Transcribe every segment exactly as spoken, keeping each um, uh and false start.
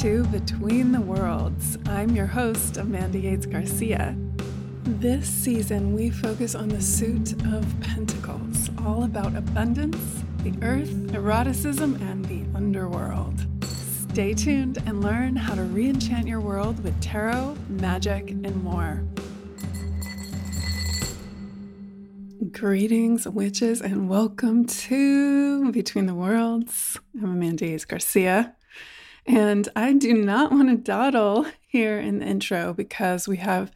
to Between the Worlds. I'm your host, Amanda Yates Garcia. This season, we focus on the Suit of Pentacles, all about abundance, the earth, eroticism, and the underworld. Stay tuned and learn how to re-enchant your world with tarot, magic, and more. Greetings, witches, and welcome to Between the Worlds. I'm Amanda Yates Garcia, and I do not want to dawdle here in the intro because we have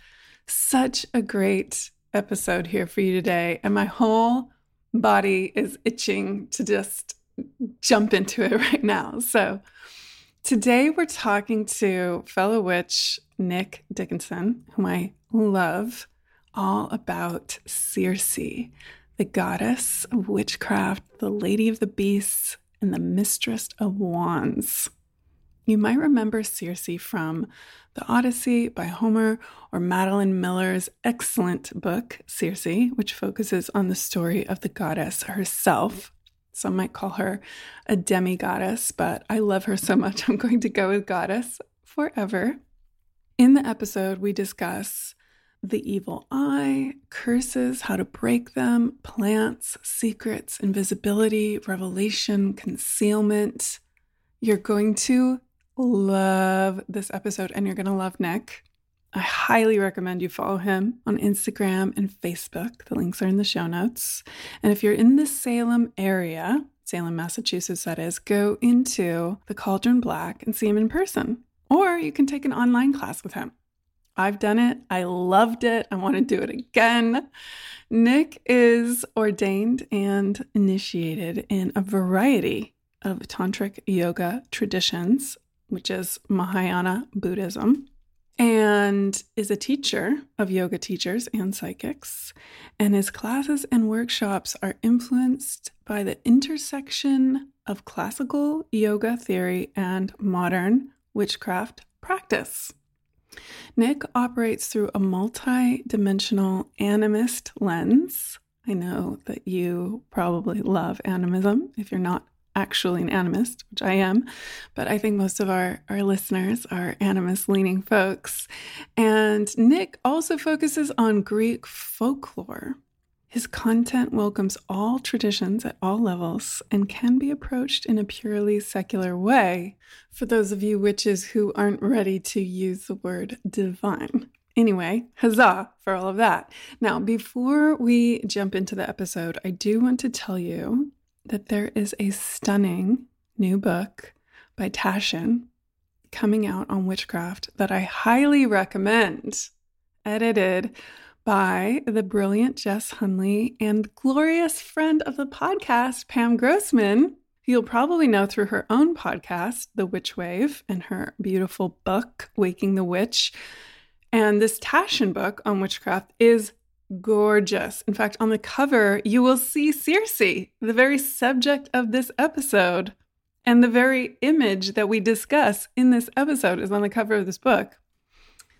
such a great episode here for you today, and my whole body is itching to just jump into it right now. So today we're talking to fellow witch Nick Dickinson, whom I love, all about Circe, the goddess of witchcraft, the lady of the beasts, and the mistress of wands. You might remember Circe from the Odyssey by Homer or Madeline Miller's excellent book, Circe, which focuses on the story of the goddess herself. Some might call her a demi-goddess, but I love her so much I'm going to go with goddess forever. In the episode, we discuss the evil eye, curses, how to break them, plants, secrets, invisibility, revelation, concealment. You're going to love this episode, and you're going to love Nick. I highly recommend you follow him on Instagram and Facebook. The links are in the show notes. And if you're in the Salem area, Salem, Massachusetts, that is, go into the Cauldron Black and see him in person. Or you can take an online class with him. I've done it. I loved it. I want to do it again. Nick is ordained and initiated in a variety of tantric yoga traditions, which is Mahayana Buddhism, and is a teacher of yoga teachers and psychics. And his classes and workshops are influenced by the intersection of classical yoga theory and modern witchcraft practice. Nick operates through a multi-dimensional animist lens. I know that you probably love animism if you're not actually an animist, which I am, but I think most of our, our listeners are animist-leaning folks. And Nick also focuses on Greek folklore. His content welcomes all traditions at all levels and can be approached in a purely secular way for those of you witches who aren't ready to use the word divine. Anyway, huzzah for all of that. Now, before we jump into the episode, I do want to tell you that there is a stunning new book by Taschen coming out on witchcraft that I highly recommend, edited by the brilliant Jess Hunley and glorious friend of the podcast, Pam Grossman, who you'll probably know through her own podcast, The Witch Wave, and her beautiful book, Waking the Witch. And this Taschen book on witchcraft is gorgeous. In fact, on the cover, you will see Circe, the very subject of this episode, and the very image that we discuss in this episode is on the cover of this book.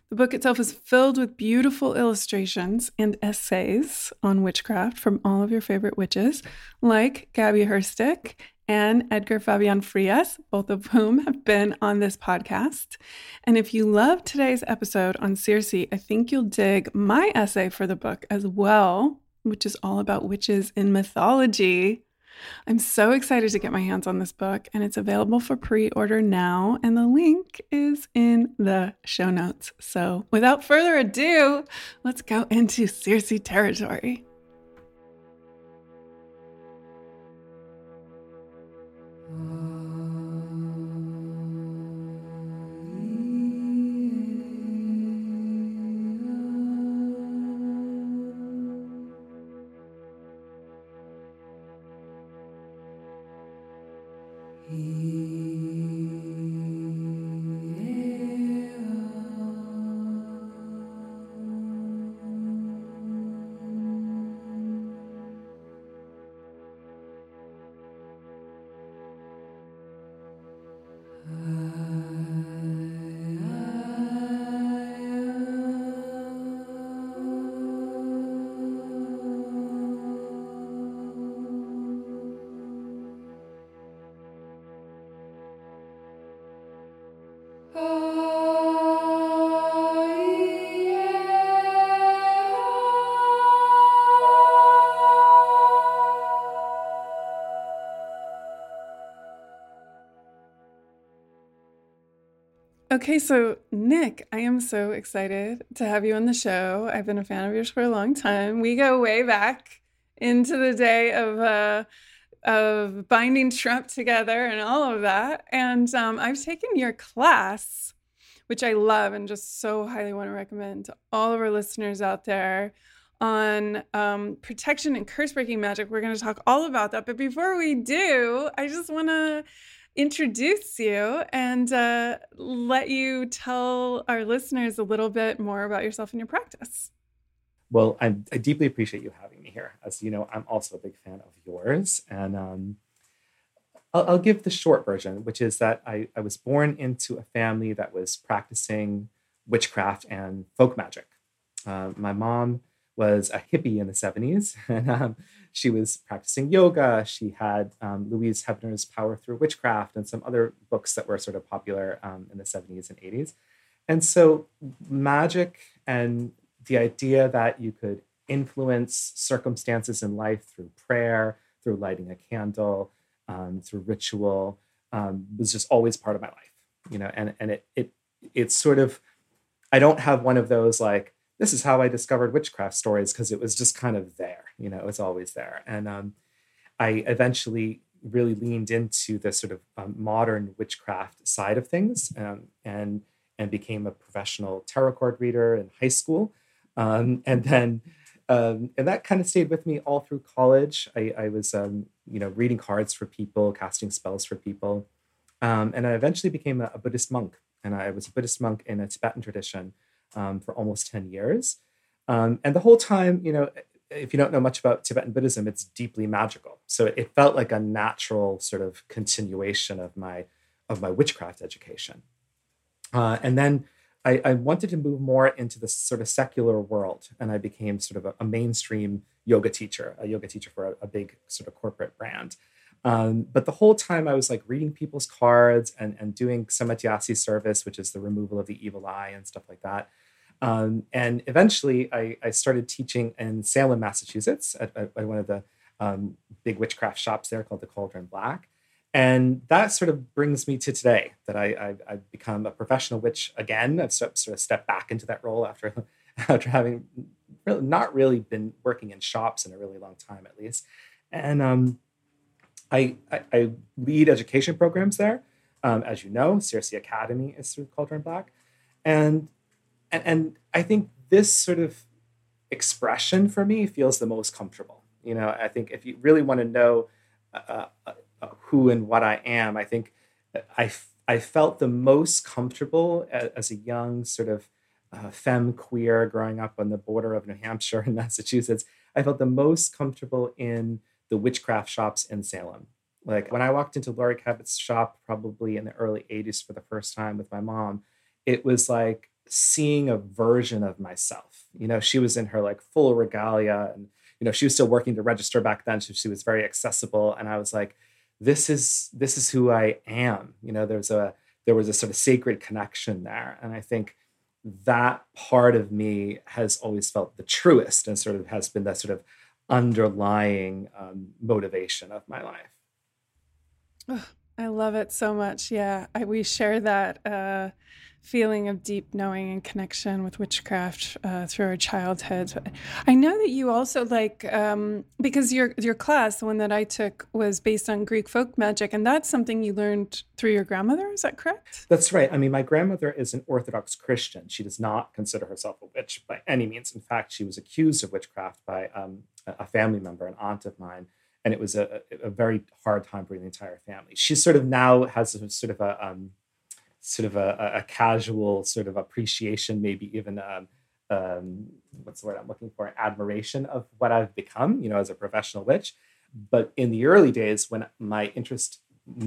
The book itself is filled with beautiful illustrations and essays on witchcraft from all of your favorite witches, like Gabby Hurstic and Edgar Fabian Frias, both of whom have been on this podcast. And if you love today's episode on Circe, I think you'll dig my essay for the book as well, which is all about witches in mythology. I'm so excited to get my hands on this book, and it's available for pre-order now, and the link is in the show notes. So without further ado, let's go into Circe territory. Okay, so Nick, I am so excited to have you on the show. I've been a fan of yours for a long time. We go way back into the day of uh, of binding shrimp together and all of that. And um, I've taken your class, which I love and just so highly want to recommend to all of our listeners out there, on um, protection and curse-breaking magic. We're going to talk all about that. But before we do, I just want to introduce you and uh, let you tell our listeners a little bit more about yourself and your practice. Well, I'm, I deeply appreciate you having me here. As you know, I'm also a big fan of yours. And um, I'll, I'll give the short version, which is that I, I was born into a family that was practicing witchcraft and folk magic. Uh, my mom was a hippie in the seventies, and um, she was practicing yoga. She had um, Louise Hebner's Power Through Witchcraft and some other books that were sort of popular um, in the seventies and eighties. And so magic and the idea that you could influence circumstances in life through prayer, through lighting a candle, um, through ritual, um, was just always part of my life, you know, and, and it, it, it's sort of, I don't have one of those, like, this is how I discovered witchcraft stories, because it was just kind of there, you know, it's always there. And um, I eventually really leaned into the sort of um, modern witchcraft side of things, um, and and became a professional tarot card reader in high school. Um, and then, um, and that kind of stayed with me all through college. I, I was, um, you know, reading cards for people, casting spells for people. Um, and I eventually became a, a Buddhist monk. And I was a Buddhist monk in a Tibetan tradition Um, for almost ten years. Um, and the whole time, you know, if you don't know much about Tibetan Buddhism, it's deeply magical. So it, it felt like a natural sort of continuation of my of my witchcraft education. Uh, and then I, I wanted to move more into the sort of secular world. And I became sort of a, a mainstream yoga teacher, a yoga teacher for a, a big sort of corporate brand. Um, but the whole time I was like reading people's cards and, and doing Xematiasma service, which is the removal of the evil eye and stuff like that. Um, and eventually I, I started teaching in Salem, Massachusetts, at, at one of the um, big witchcraft shops there called the Cauldron Black. And that sort of brings me to today, that I, I, I've become a professional witch again. I've sort of stepped back into that role after, after having really not really been working in shops in a really long time, at least. And um, I, I, I lead education programs there. Um, as you know, Circe Academy is through Cauldron Black. And And, and I think this sort of expression for me feels the most comfortable. You know, I think if you really want to know uh, uh, who and what I am, I think I, I felt the most comfortable as, as a young sort of uh, femme queer growing up on the border of New Hampshire and Massachusetts. I felt the most comfortable in the witchcraft shops in Salem. Like when I walked into Laurie Cabot's shop probably in the early eighties for the first time with my mom, it was like seeing a version of myself. You know, she was in her like full regalia, and, you know, she was still working to register back then, so she was very accessible. And I was like, this is, this is who I am. You know, there's a, there was a sort of sacred connection there. And I think that part of me has always felt the truest and sort of has been that sort of underlying um, motivation of my life. Oh, I love it so much. Yeah. I, we share that, uh, feeling of deep knowing and connection with witchcraft uh, through our childhood. I know that you also like, um, because your your class, the one that I took, was based on Greek folk magic, and that's something you learned through your grandmother, is that correct? That's right. I mean, my grandmother is an Orthodox Christian. She does not consider herself a witch by any means. In fact, she was accused of witchcraft by um, a family member, an aunt of mine, and it was a, a very hard time for the entire family. She sort of now has a, sort of a... Um, sort of a, a casual sort of appreciation, maybe even, um, um, what's the word I'm looking for? admiration of what I've become, you know, as a professional witch. But in the early days, when my interest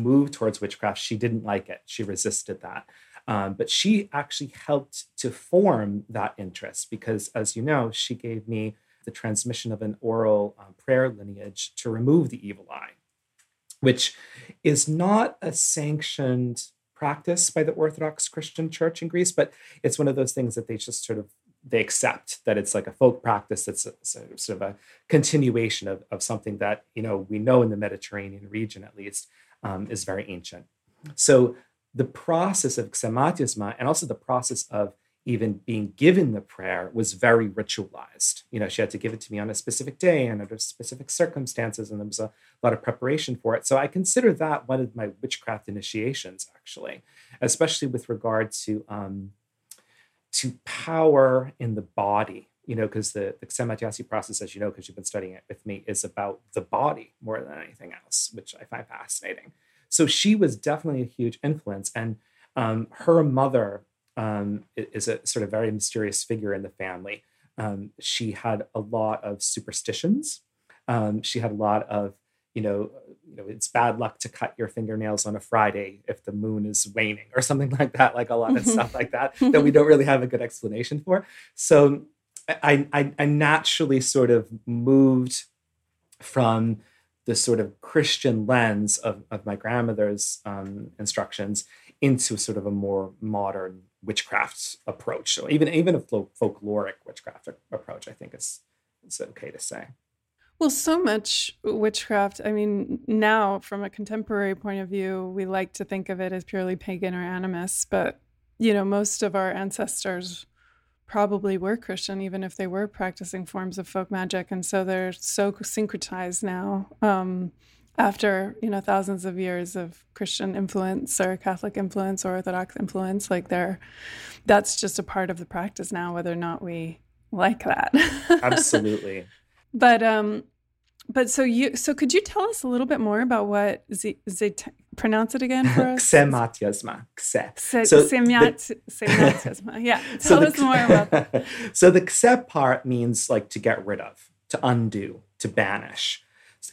moved towards witchcraft, she didn't like it. She resisted that. Um, but she actually helped to form that interest because, as you know, she gave me the transmission of an oral um, prayer lineage to remove the evil eye, which is not a sanctioned practice by the Orthodox Christian Church in Greece, but it's one of those things that they just sort of, they accept that it's like a folk practice that's a, sort of a continuation of, of something that, you know, we know in the Mediterranean region, at least, um, is very ancient. So the process of xematiasma and also the process of even being given the prayer was very ritualized. You know, she had to give it to me on a specific day and under specific circumstances, and there was a lot of preparation for it. So I consider that one of my witchcraft initiations, actually, especially with regard to um, to power in the body, you know, because the, the xematiasi process, as you know, because you've been studying it with me, is about the body more than anything else, which I find fascinating. So she was definitely a huge influence. And um, her mother um, is a sort of very mysterious figure in the family. Um, she had a lot of superstitions. Um, she had a lot of, you know, you know, it's bad luck to cut your fingernails on a Friday if the moon is waning or something like that, like a lot of stuff like that, that we don't really have a good explanation for. So I, I, I naturally sort of moved from the sort of Christian lens of, of my grandmother's um, instructions into sort of a more modern witchcraft approach. So even, even a fol- folkloric witchcraft approach, I think is, is okay to say. Well, so much witchcraft, I mean, now from a contemporary point of view, we like to think of it as purely pagan or animist, but, you know, most of our ancestors probably were Christian, even if they were practicing forms of folk magic. And so they're so syncretized now um, after, you know, thousands of years of Christian influence or Catholic influence or Orthodox influence. Like they're, that's just a part of the practice now, whether or not we like that. Absolutely. But um, but so you so could you tell us a little bit more about what ze, ze, pronounce it again for us? Xematiasma. Xe. So xematiasma. Yeah. Tell us more about that. So the xe part means like to get rid of, to undo, to banish.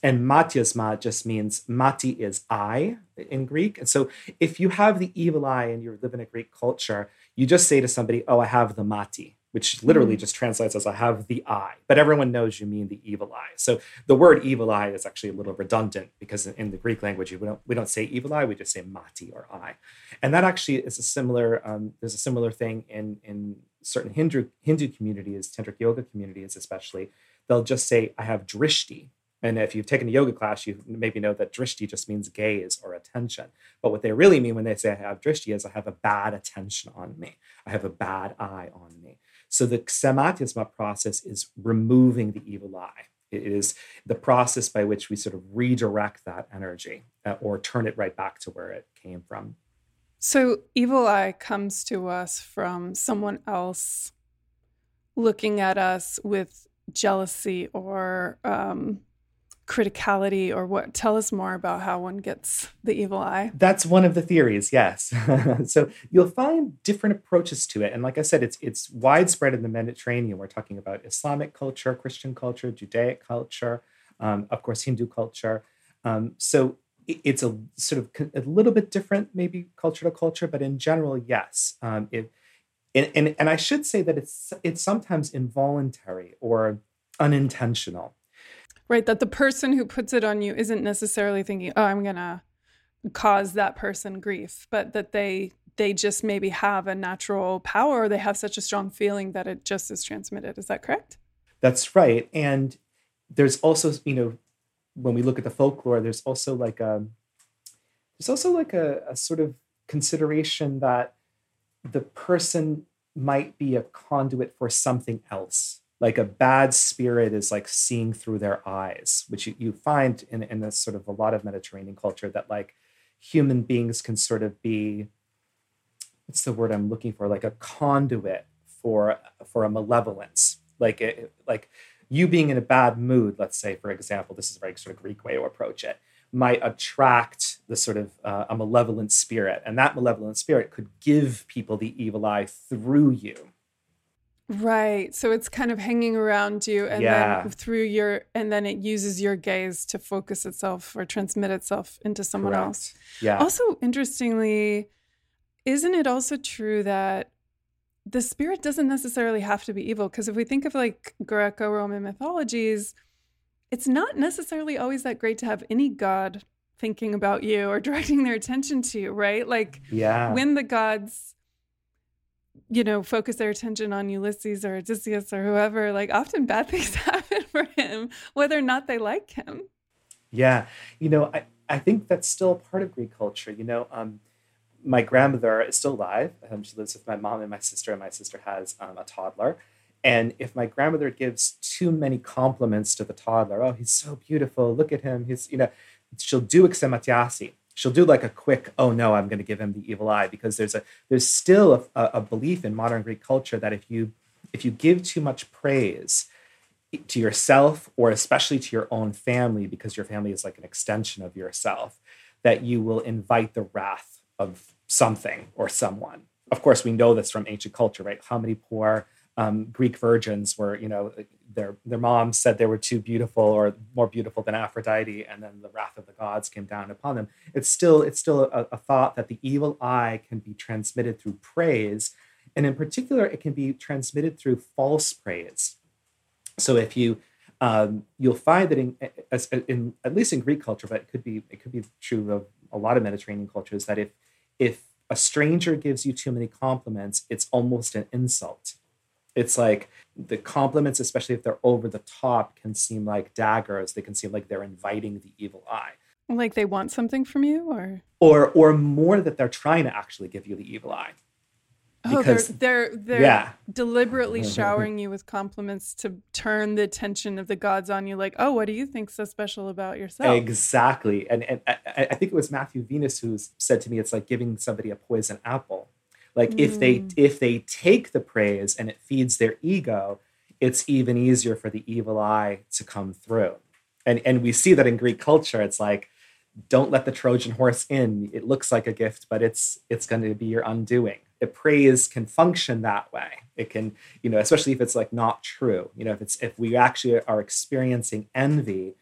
And matiasma just means mati is eye in Greek. And so if you have the evil eye and you live in a Greek culture, you just say to somebody, "Oh, I have the mati," which literally just translates as "I have the eye," but everyone knows you mean the evil eye. So the word evil eye is actually a little redundant because in the Greek language, we don't, we don't say evil eye, we just say mati or eye. And that actually is a similar, um, there's a similar thing in, in certain Hindu, Hindu communities, tantric yoga communities especially. They'll just say, "I have drishti." And if you've taken a yoga class, you maybe know that drishti just means gaze or attention. But what they really mean when they say "I have drishti" is "I have a bad attention on me. I have a bad eye on me." So the xematiasma process is removing the evil eye. It is the process by which we sort of redirect that energy uh, or turn it right back to where it came from. So evil eye comes to us from someone else looking at us with jealousy or um, criticality or what? Tell us more about how one gets the evil eye. That's one of the theories, yes. So you'll find different approaches to it. And like I said, it's it's widespread in the Mediterranean. We're talking about Islamic culture, Christian culture, Judaic culture, um, of course, Hindu culture. Um, so it, it's a sort of co- a little bit different, maybe culture to culture, but in general, yes. Um, it, and, and, and I should say that it's it's sometimes involuntary or unintentional. Right, that the person who puts it on you isn't necessarily thinking, "Oh, I'm going to cause that person grief," but that they they just maybe have a natural power, or they have such a strong feeling that it just is transmitted. Is that correct? That's right. And there's also, you know, when we look at the folklore, there's also like a there's also like a, a sort of consideration that the person might be a conduit for something else. Like a bad spirit is like seeing through their eyes, which you, you find in, in this sort of a lot of Mediterranean culture, that like human beings can sort of be, what's the word I'm looking for? Like a conduit for, for a malevolence. Like, it, like you being in a bad mood, let's say, for example, this is a very sort of Greek way to approach it, might attract the sort of uh, a malevolent spirit. And that malevolent spirit could give people the evil eye through you. Right. So it's kind of hanging around you and yeah. then through your, and then it uses your gaze to focus itself or transmit itself into someone Correct. Else. Yeah. Also, interestingly, isn't it also true that the spirit doesn't necessarily have to be evil? Because if we think of like Greco-Roman mythologies, it's not necessarily always that great to have any god thinking about you or directing their attention to you, right? Like yeah. when the gods, you know, focus their attention on Ulysses or Odysseus or whoever, like often bad things happen for him, whether or not they like him. Yeah. You know, I, I think that's still part of Greek culture. You know, um, my grandmother is still alive. Um, she lives with my mom and my sister, and my sister has um, a toddler. And if my grandmother gives too many compliments to the toddler, oh, he's so beautiful, look at him, he's, you know, she'll do xematiasma. She'll do like a quick, oh no, I'm going to give him the evil eye, because there's a there's still a, a belief in modern Greek culture that if you if you give too much praise to yourself, or especially to your own family, because your family is like an extension of yourself, that you will invite the wrath of something or someone. Of course, we know this from ancient culture, right? How many poor um, Greek virgins were, you know, their their moms said they were too beautiful or more beautiful than Aphrodite, and then the wrath of the gods came down upon them. It's still it's still a, a thought that the evil eye can be transmitted through praise, and in particular, it can be transmitted through false praise. So if you um, you'll find that in, as, in at least in Greek culture, but it could be it could be true of a lot of Mediterranean cultures, that if if a stranger gives you too many compliments, it's almost an insult. It's like the compliments, especially if they're over the top, can seem like daggers. They can seem like they're inviting the evil eye. Like they want something from you, or or or more, that they're trying to actually give you the evil eye. Oh, because, they're they're, they're yeah. deliberately showering you with compliments to turn the attention of the gods on you. Like, oh, what do you think so special about yourself? Exactly. And and I, I think it was Matthew Venus who said to me, it's like giving somebody a poison apple. Like mm. if they if they take the praise and it feeds their ego, it's even easier for the evil eye to come through. And and we see that in Greek culture. It's like, don't let the Trojan horse in. It looks like a gift, but it's it's going to be your undoing. The praise can function that way. It can, you know, especially if it's like not true. You know, if it's if we actually are experiencing envy,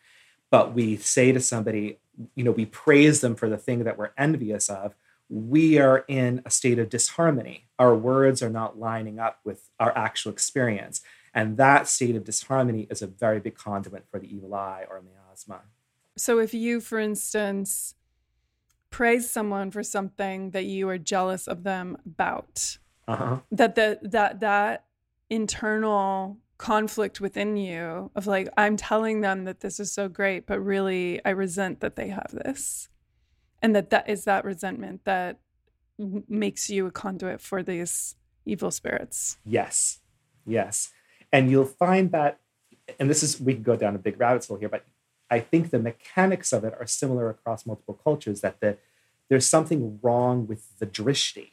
but we say to somebody, you know, we praise them for the thing that we're envious of, we are in a state of disharmony. Our words are not lining up with our actual experience. And that state of disharmony is a very big conduit for the evil eye or miasma. So if you, for instance, praise someone for something that you are jealous of them about, uh-huh. that the, that that internal conflict within you of like, I'm telling them that this is so great, but really I resent that they have this. And that that is that resentment that w- makes you a conduit for these evil spirits. Yes, yes. And you'll find that, and this is, we can go down a big rabbit hole here, but I think the mechanics of it are similar across multiple cultures, that the, there's something wrong with the drishti.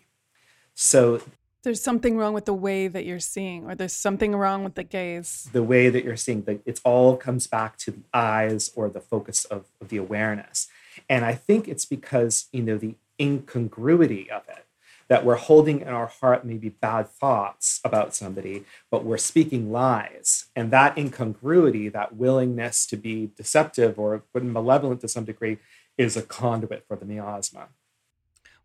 So there's something wrong with the way that you're seeing, or there's something wrong with the gaze. The way that you're seeing, the, it all comes back to the eyes or the focus of, of the awareness. And I think it's because, you know, the incongruity of it, that we're holding in our heart maybe bad thoughts about somebody, but we're speaking lies. And that incongruity, that willingness to be deceptive or malevolent to some degree, is a conduit for the miasma.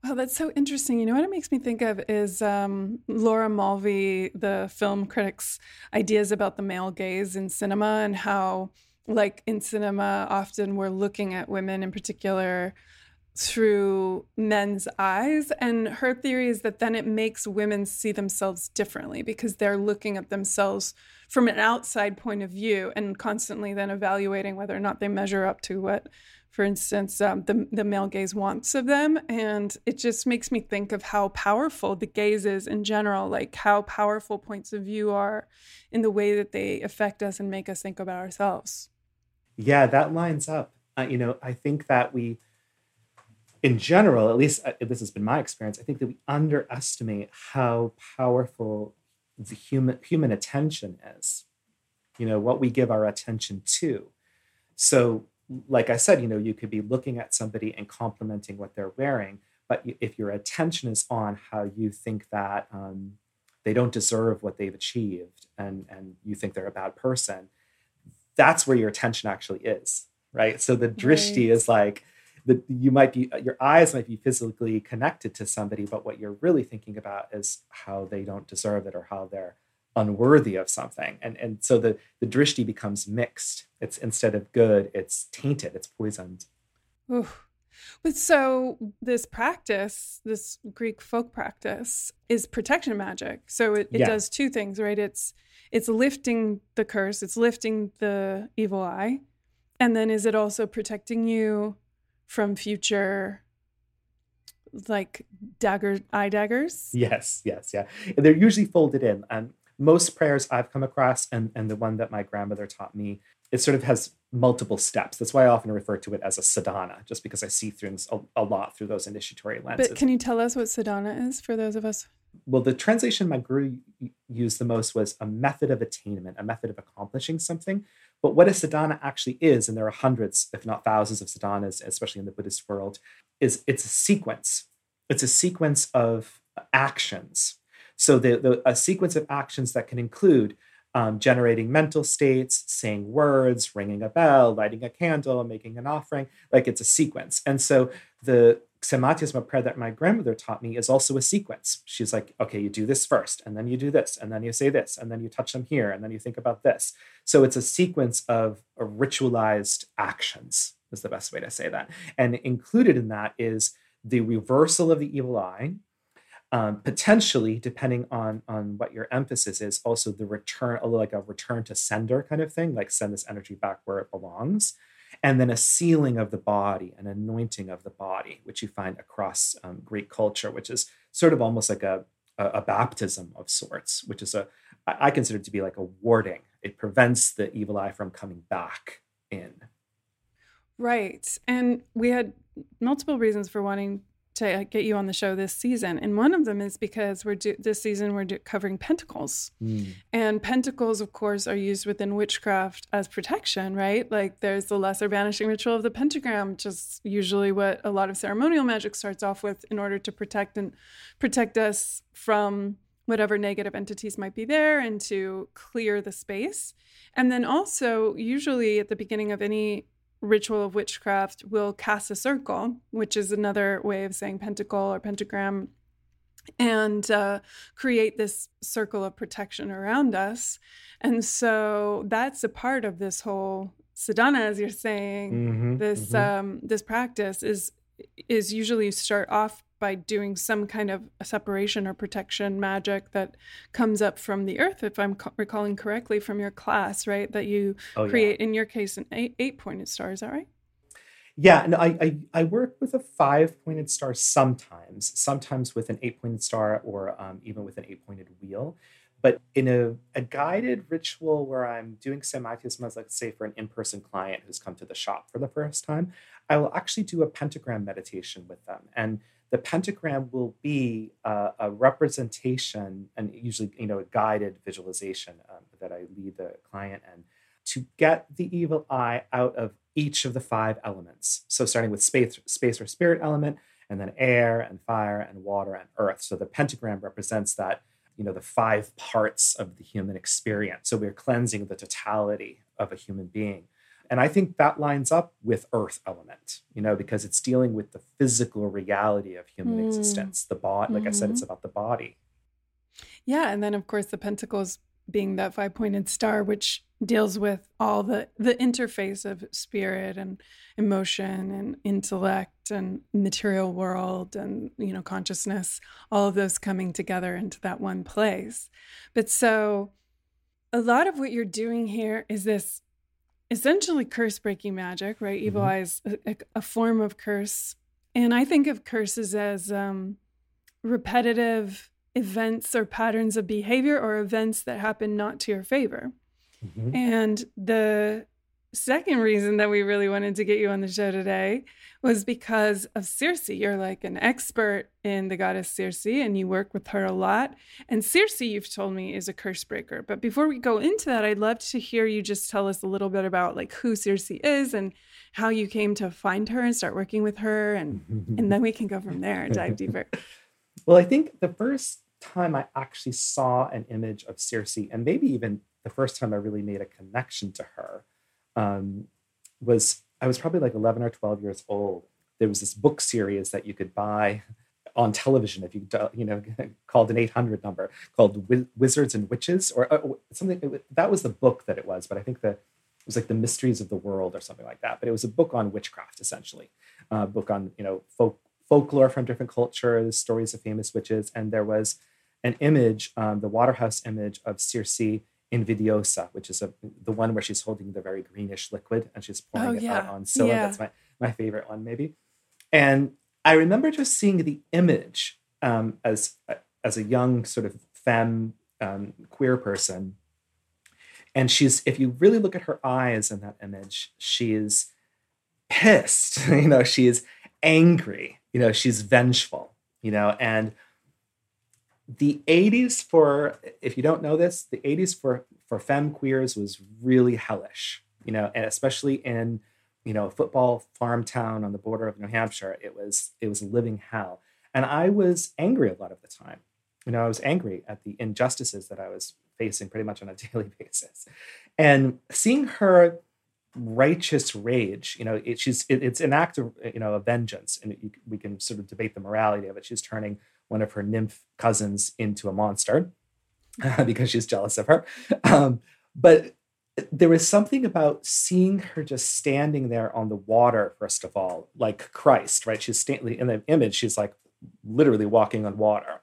Wow, that's so interesting. You know what it makes me think of is um, Laura Mulvey, the film critic's ideas about the male gaze in cinema, and how, like in cinema, often we're looking at women in particular through men's eyes. And her theory is that then it makes women see themselves differently, because they're looking at themselves from an outside point of view and constantly then evaluating whether or not they measure up to what, for instance, um, the, the male gaze wants of them. And it just makes me think of how powerful the gaze is in general, like how powerful points of view are in the way that they affect us and make us think about ourselves. Yeah, that lines up. Uh, you know, I think that we, in general, at least uh, this has been my experience, I think that we underestimate how powerful the human human attention is, you know, what we give our attention to. So, like I said, you know, you could be looking at somebody and complimenting what they're wearing, but you, if your attention is on how you think that um, they don't deserve what they've achieved, and, and you think they're a bad person, that's where your attention actually is, right? So the drishti right. is like, that you might be, your eyes might be physically connected to somebody, but what you're really thinking about is how they don't deserve it or how they're unworthy of something. And and so the, the drishti becomes mixed. It's instead of good, it's tainted, it's poisoned. Ooh. But so this practice, this Greek folk practice, is protection magic. So it, it yeah. does two things, right? It's it's lifting the curse, it's lifting the evil eye. And then is it also protecting you from future like dagger, eye daggers. Yes, yes, yeah. They're usually folded in. And most prayers I've come across, and, and the one that my grandmother taught me, it sort of has multiple steps. That's why I often refer to it as a sadhana, just because I see things a, a lot through those initiatory lenses. But can you tell us what sadhana is for those of us? Well, the translation my guru used the most was a method of attainment, a method of accomplishing something. But what a sadhana actually is, and there are hundreds, if not thousands of sadhanas, especially in the Buddhist world, is it's a sequence. It's a sequence of actions. So the, the, a sequence of actions that can include um, generating mental states, saying words, ringing a bell, lighting a candle, making an offering. Like, it's a sequence. And so the Xematiasma prayer that my grandmother taught me is also a sequence. She's like, okay, you do this first, and then you do this, and then you say this, and then you touch them here, and then you think about this. So it's a sequence of ritualized actions, is the best way to say that. And included in that is the reversal of the evil eye, um, potentially, depending on, on what your emphasis is, also the return, like a return to sender kind of thing, like send this energy back where it belongs. And then a sealing of the body, an anointing of the body, which you find across um, Greek culture, which is sort of almost like a, a, a baptism of sorts, which is a, I consider it to be like a warding. It prevents the evil eye from coming back in. Right. And we had multiple reasons for wanting to get you on the show this season. And one of them is because we're do- this season we're do- covering pentacles. Mm. And pentacles, of course, are used within witchcraft as protection, right? Like, there's the lesser banishing ritual of the pentagram, which is usually what a lot of ceremonial magic starts off with in order to protect and protect us from whatever negative entities might be there and to clear the space. And then also, usually at the beginning of any ritual of witchcraft, will cast a circle, which is another way of saying pentacle or pentagram, and uh, create this circle of protection around us. And so that's a part of this whole sadhana, as you're saying. Mm-hmm, this mm-hmm. Um, this practice is is usually, you start off by doing some kind of separation or protection magic that comes up from the earth, if I'm co- recalling correctly from your class, right? That you oh, create, yeah. In your case, an eight, eight-pointed star. Is that right? Yeah. And no, I, I I work with a five-pointed star sometimes, sometimes with an eight-pointed star, or um, even with an eight-pointed wheel. But in a, a guided ritual where I'm doing Xematiasma, let's say for an in-person client who's come to the shop for the first time, I will actually do a pentagram meditation with them. And the pentagram will be uh, a representation, and usually, you know, a guided visualization um, that I lead the client in, to get the evil eye out of each of the five elements. So starting with space, space or spirit element, and then air and fire and water and earth. So the pentagram represents that, you know, the five parts of the human experience. So we're cleansing the totality of a human being. And I think that lines up with earth element, you know, because it's dealing with the physical reality of human mm. existence, the body. Like mm-hmm. I said, it's about the body. Yeah. And then, of course, the pentacles being that five-pointed star, which deals with all the, the interface of spirit and emotion and intellect and material world and, you know, consciousness, all of those coming together into that one place. But so a lot of what you're doing here is this essentially curse-breaking magic, right? Evil mm-hmm. eyes, a, a form of curse. And I think of curses as um, repetitive events or patterns of behavior or events that happen not to your favor. Mm-hmm. And the second reason that we really wanted to get you on the show today was because of Circe. You're like an expert in the goddess Circe, and you work with her a lot. And Circe, you've told me, is a curse breaker. But before we go into that, I'd love to hear you just tell us a little bit about like who Circe is and how you came to find her and start working with her. And, and then we can go from there and dive deeper. Well, I think the first time I actually saw an image of Circe, and maybe even the first time I really made a connection to her, um, was I was probably like eleven or twelve years old. There was this book series that you could buy on television if you, you know, called an eight hundred number called Wizards and Witches or uh, something. It was, that was the book that it was, but I think that it was like The Mysteries of the World or something like that. But it was a book on witchcraft, essentially, a uh, book on, you know, folk folklore from different cultures, stories of famous witches. And there was an image, um, the Waterhouse image of Circe invidiosa, which is a, the one where she's holding the very greenish liquid and she's pouring oh, it yeah. out on Scylla. Yeah. That's my, my favorite one, maybe. And I remember just seeing the image um, as as a young sort of femme um, queer person. And she's, if you really look at her eyes in that image, she is pissed, you know, she is angry, you know, she's vengeful, you know, and the eighties for, if you don't know this, the eighties for, for femme queers was really hellish, you know, and especially in, you know, a football farm town on the border of New Hampshire, it was, it was living hell. And I was angry a lot of the time, you know, I was angry at the injustices that I was facing pretty much on a daily basis. And seeing her righteous rage, you know, it, she's it, it's an act of, you know, of vengeance. And it, we can sort of debate the morality of it. She's turning one of her nymph cousins into a monster because she's jealous of her. Um, but there was something about seeing her just standing there on the water, first of all, like Christ, right? She's standing in the image. She's like literally walking on water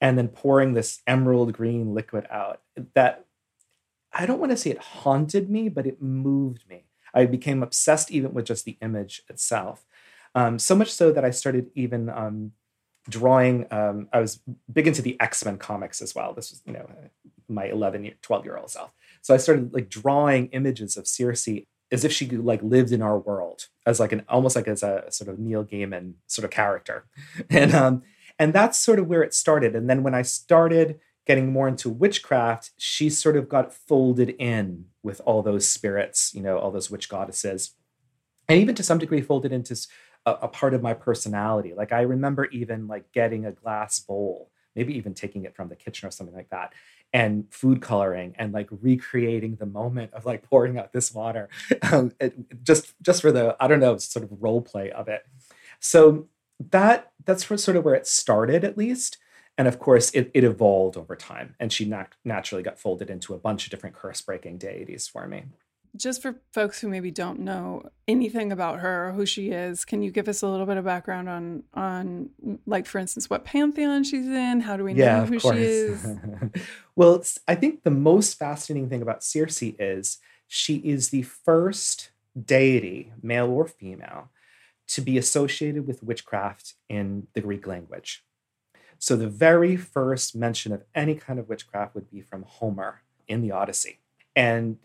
and then pouring this emerald green liquid out that I don't want to say it haunted me, but it moved me. I became obsessed even with just the image itself. Um, so much so that I started even um, drawing, um, I was big into the X-Men comics as well. This was, you know, my eleven, twelve-year-old self. So I started like drawing images of Circe as if she like lived in our world as like an, almost like as a sort of Neil Gaiman sort of character. And, um, and that's sort of where it started. And then when I started getting more into witchcraft, she sort of got folded in with all those spirits, you know, all those witch goddesses, and even to some degree folded into a, a part of my personality. Like I remember even like getting a glass bowl, maybe even taking it from the kitchen or something like that, and food coloring and like recreating the moment of like pouring out this water, um, it, just just for the, I don't know, sort of role play of it. So that that's for sort of where it started, at least. And of course, it, it evolved over time. And she nat- naturally got folded into a bunch of different curse-breaking deities for me. Just for folks who maybe don't know anything about her or who she is, can you give us a little bit of background on, on like, for instance, what pantheon she's in? How do we know yeah, who she is? Well, I think the most fascinating thing about Circe is she is the first deity, male or female, to be associated with witchcraft in the Greek language. So the very first mention of any kind of witchcraft would be from Homer in the Odyssey. And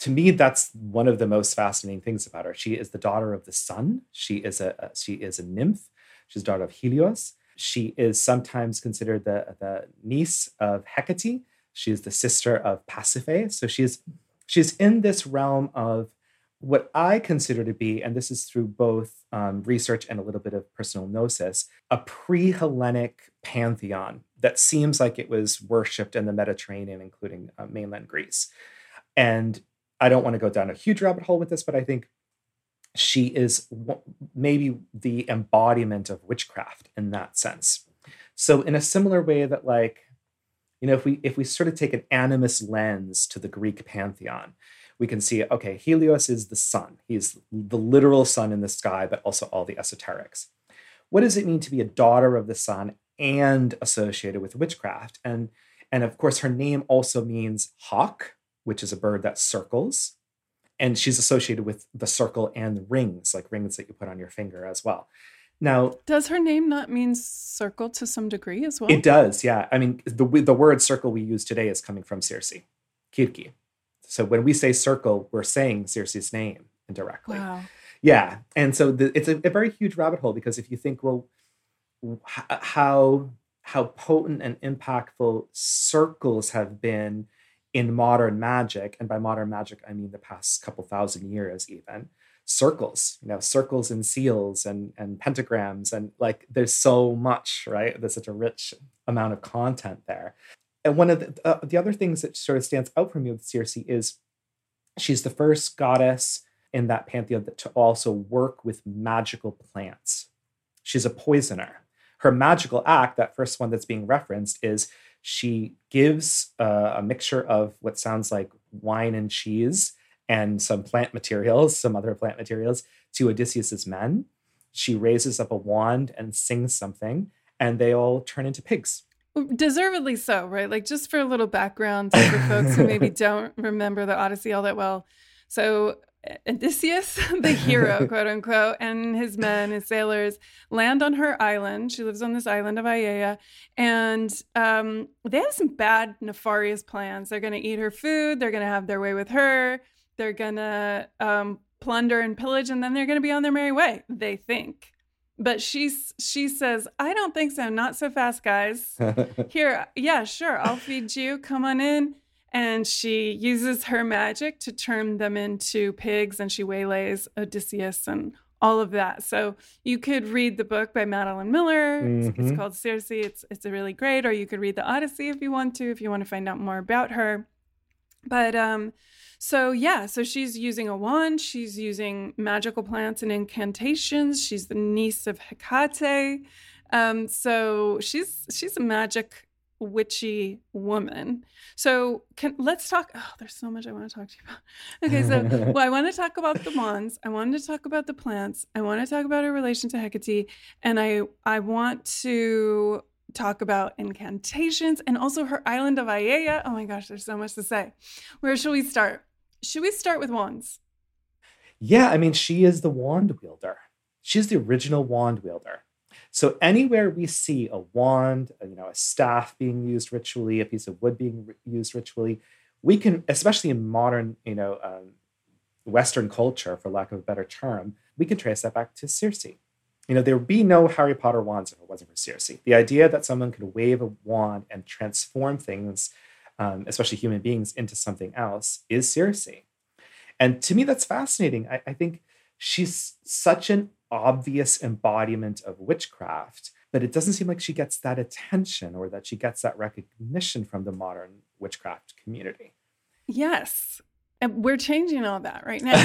to me, that's one of the most fascinating things about her. She is the daughter of the sun. She is a, a she is a nymph. She's the daughter of Helios. She is sometimes considered the, the niece of Hecate. She is the sister of Pasiphae. So she is, she's in this realm of what I consider to be, and this is through both um, research and a little bit of personal gnosis, a pre-Hellenic pantheon that seems like it was worshipped in the Mediterranean, including uh, mainland Greece. And I don't want to go down a huge rabbit hole with this, but I think she is w- maybe the embodiment of witchcraft in that sense. So in a similar way that, like, you know, if we if we sort of take an animist lens to the Greek pantheon, we can see, okay, Helios is the sun. He's the literal sun in the sky, but also all the esoterics. What does it mean to be a daughter of the sun and associated with witchcraft? And, and of course, her name also means hawk, which is a bird that circles. And she's associated with the circle and the rings, like rings that you put on your finger as well. Now, does her name not mean circle to some degree as well? It does, yeah. I mean, the, the word circle we use today is coming from Circe, Kirki. So when we say circle, we're saying Circe's name indirectly. Wow. Yeah. And so the, it's a, a very huge rabbit hole, because if you think, well, h- how how potent and impactful circles have been in modern magic, and by modern magic, I mean the past couple thousand years even, circles, you know, circles and seals and, and pentagrams. And like, there's so much, right? There's such a rich amount of content there. And one of the, uh, the other things that sort of stands out for me with Circe is she's the first goddess in that pantheon that to also work with magical plants. She's a poisoner. Her magical act, that first one that's being referenced, is she gives uh, a mixture of what sounds like wine and cheese and some plant materials, some other plant materials, to Odysseus's men. She raises up a wand and sings something, and they all turn into pigs. Deservedly so, right? Like, just for a little background for folks who maybe don't remember the Odyssey all that well. So Odysseus, the hero, quote unquote, and his men, his sailors, land on her island. She lives on this island of Aeaea. And um, they have some bad, nefarious plans. They're going to eat her food. They're going to have their way with her. They're going to um, plunder and pillage, and then they're going to be on their merry way, they think. But she's, she says, I don't think so. Not so fast, guys. Here, yeah, sure. I'll feed you. Come on in. And she uses her magic to turn them into pigs, and she waylays Odysseus and all of that. So you could read the book by Madeline Miller. Mm-hmm. It's, it's called Circe. It's it's a really great. Or you could read the Odyssey if you want to, if you want to find out more about her. But um, so, yeah, so she's using a wand. She's using magical plants and incantations. She's the niece of Hecate. Um, so she's she's a magic witchy woman. So can let's talk. Oh, there's so much I want to talk to you about. Okay, so well, I want to talk about the wands. I wanted to talk about the plants. I want to talk about her relation to Hecate, and I I want to talk about incantations and also her island of Aeaea. Oh my gosh, there's so much to say. Where should we start? Should we start with wands? Yeah, I mean, she is the wand wielder. She's the original wand wielder. So anywhere we see a wand, you know, a staff being used ritually, a piece of wood being used ritually, we can, especially in modern, you know, um, Western culture, for lack of a better term, we can trace that back to Circe. You know, there would be no Harry Potter wands if it wasn't for Circe. The idea that someone could wave a wand and transform things, um, especially human beings, into something else is Circe. And to me, that's fascinating. I, I think she's such an obvious embodiment of witchcraft, but it doesn't seem like she gets that attention or that she gets that recognition from the modern witchcraft community. Yes. And we're changing all that right now.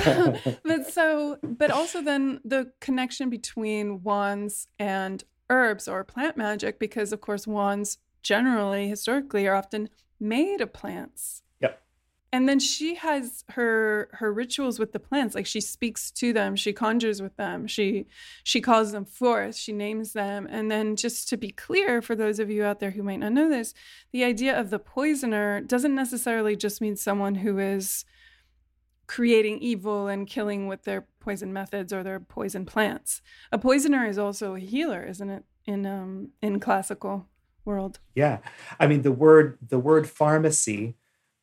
so, but so, but also then the connection between wands and herbs or plant magic, because of course, wands generally, historically, are often made of plants. And then she has her her rituals with the plants. Like, she speaks to them, she conjures with them, she she calls them forth, she names them. And then, just to be clear, for those of you out there who might not know this, the idea of the poisoner doesn't necessarily just mean someone who is creating evil and killing with their poison methods or their poison plants. A poisoner is also a healer, isn't it, in um in classical world? Yeah. I mean, the word the word pharmacy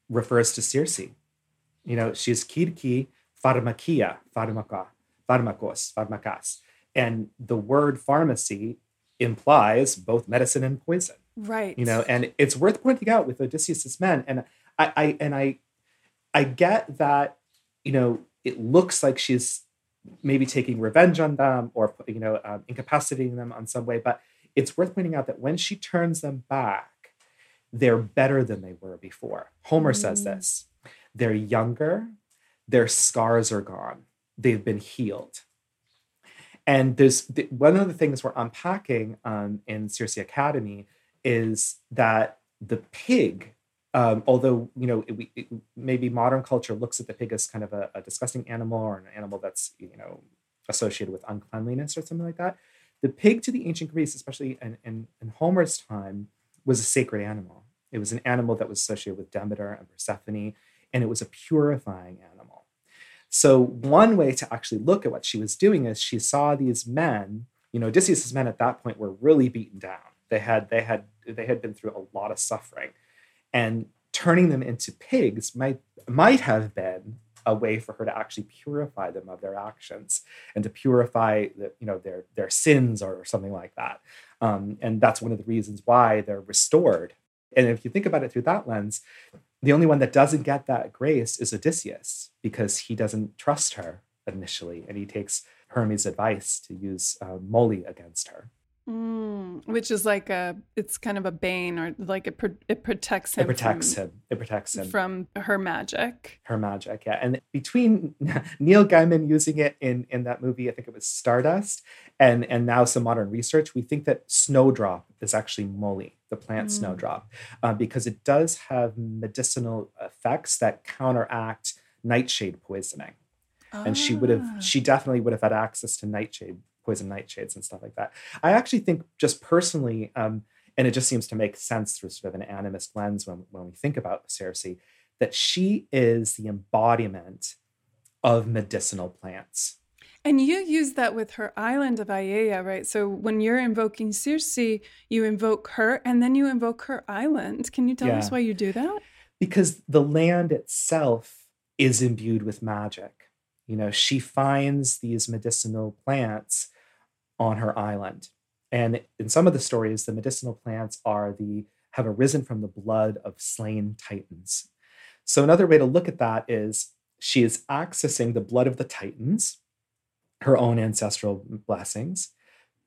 refers to Circe. You know, she's kirki pharmakia, pharmaka, pharmakos, pharmakas. And the word pharmacy implies both medicine and poison. Right. You know, and it's worth pointing out with Odysseus's men. And I, I and I I get that, you know, it looks like she's maybe taking revenge on them or, you know, um, incapacitating them on some way. But it's worth pointing out that when she turns them back, they're better than they were before. Homer mm. says this. They're younger. Their scars are gone. They've been healed. And there's one of the things we're unpacking um, in Circe Academy is that the pig, um, although, you know, it, it, maybe modern culture looks at the pig as kind of a, a disgusting animal or an animal that's, you know, associated with uncleanliness or something like that. The pig to the ancient Greeks, especially in, in, in Homer's time, was a sacred animal. It was an animal that was associated with Demeter and Persephone, and it was a purifying animal. So one way to actually look at what she was doing is she saw these men, you know, Odysseus's men at that point were really beaten down. They had, they had, they had been through a lot of suffering, and turning them into pigs might, might have been a way for her to actually purify them of their actions and to purify the, you know, their, their sins or something like that. Um, and that's one of the reasons why they're restored. And if you think about it through that lens, the only one that doesn't get that grace is Odysseus, because he doesn't trust her initially. And he takes Hermes' advice to use uh, moly against her. Mm, which is like a, it's kind of a bane, or like it, pro- it protects him. It protects from, him. It protects him. From her magic. Her magic, yeah. And between Neil Gaiman using it in, in that movie, I think it was Stardust, and, and now some modern research, we think that snowdrop is actually moly, the plant mm. snowdrop, uh, because it does have medicinal effects that counteract nightshade poisoning. Ah. And she would have, she definitely would have had access to nightshade poison nightshades and stuff like that. I actually think, just personally, um, and it just seems to make sense through sort of an animist lens when, when we think about Circe, that she is the embodiment of medicinal plants. And you use that with her island of Aeaea, right? So when you're invoking Circe, you invoke her and then you invoke her island. Can you tell yeah. us why you do that? Because the land itself is imbued with magic. You know, she finds these medicinal plants on her island. And in some of the stories, the medicinal plants are the have arisen from the blood of slain titans. So another way to look at that is she is accessing the blood of the titans, her own ancestral blessings,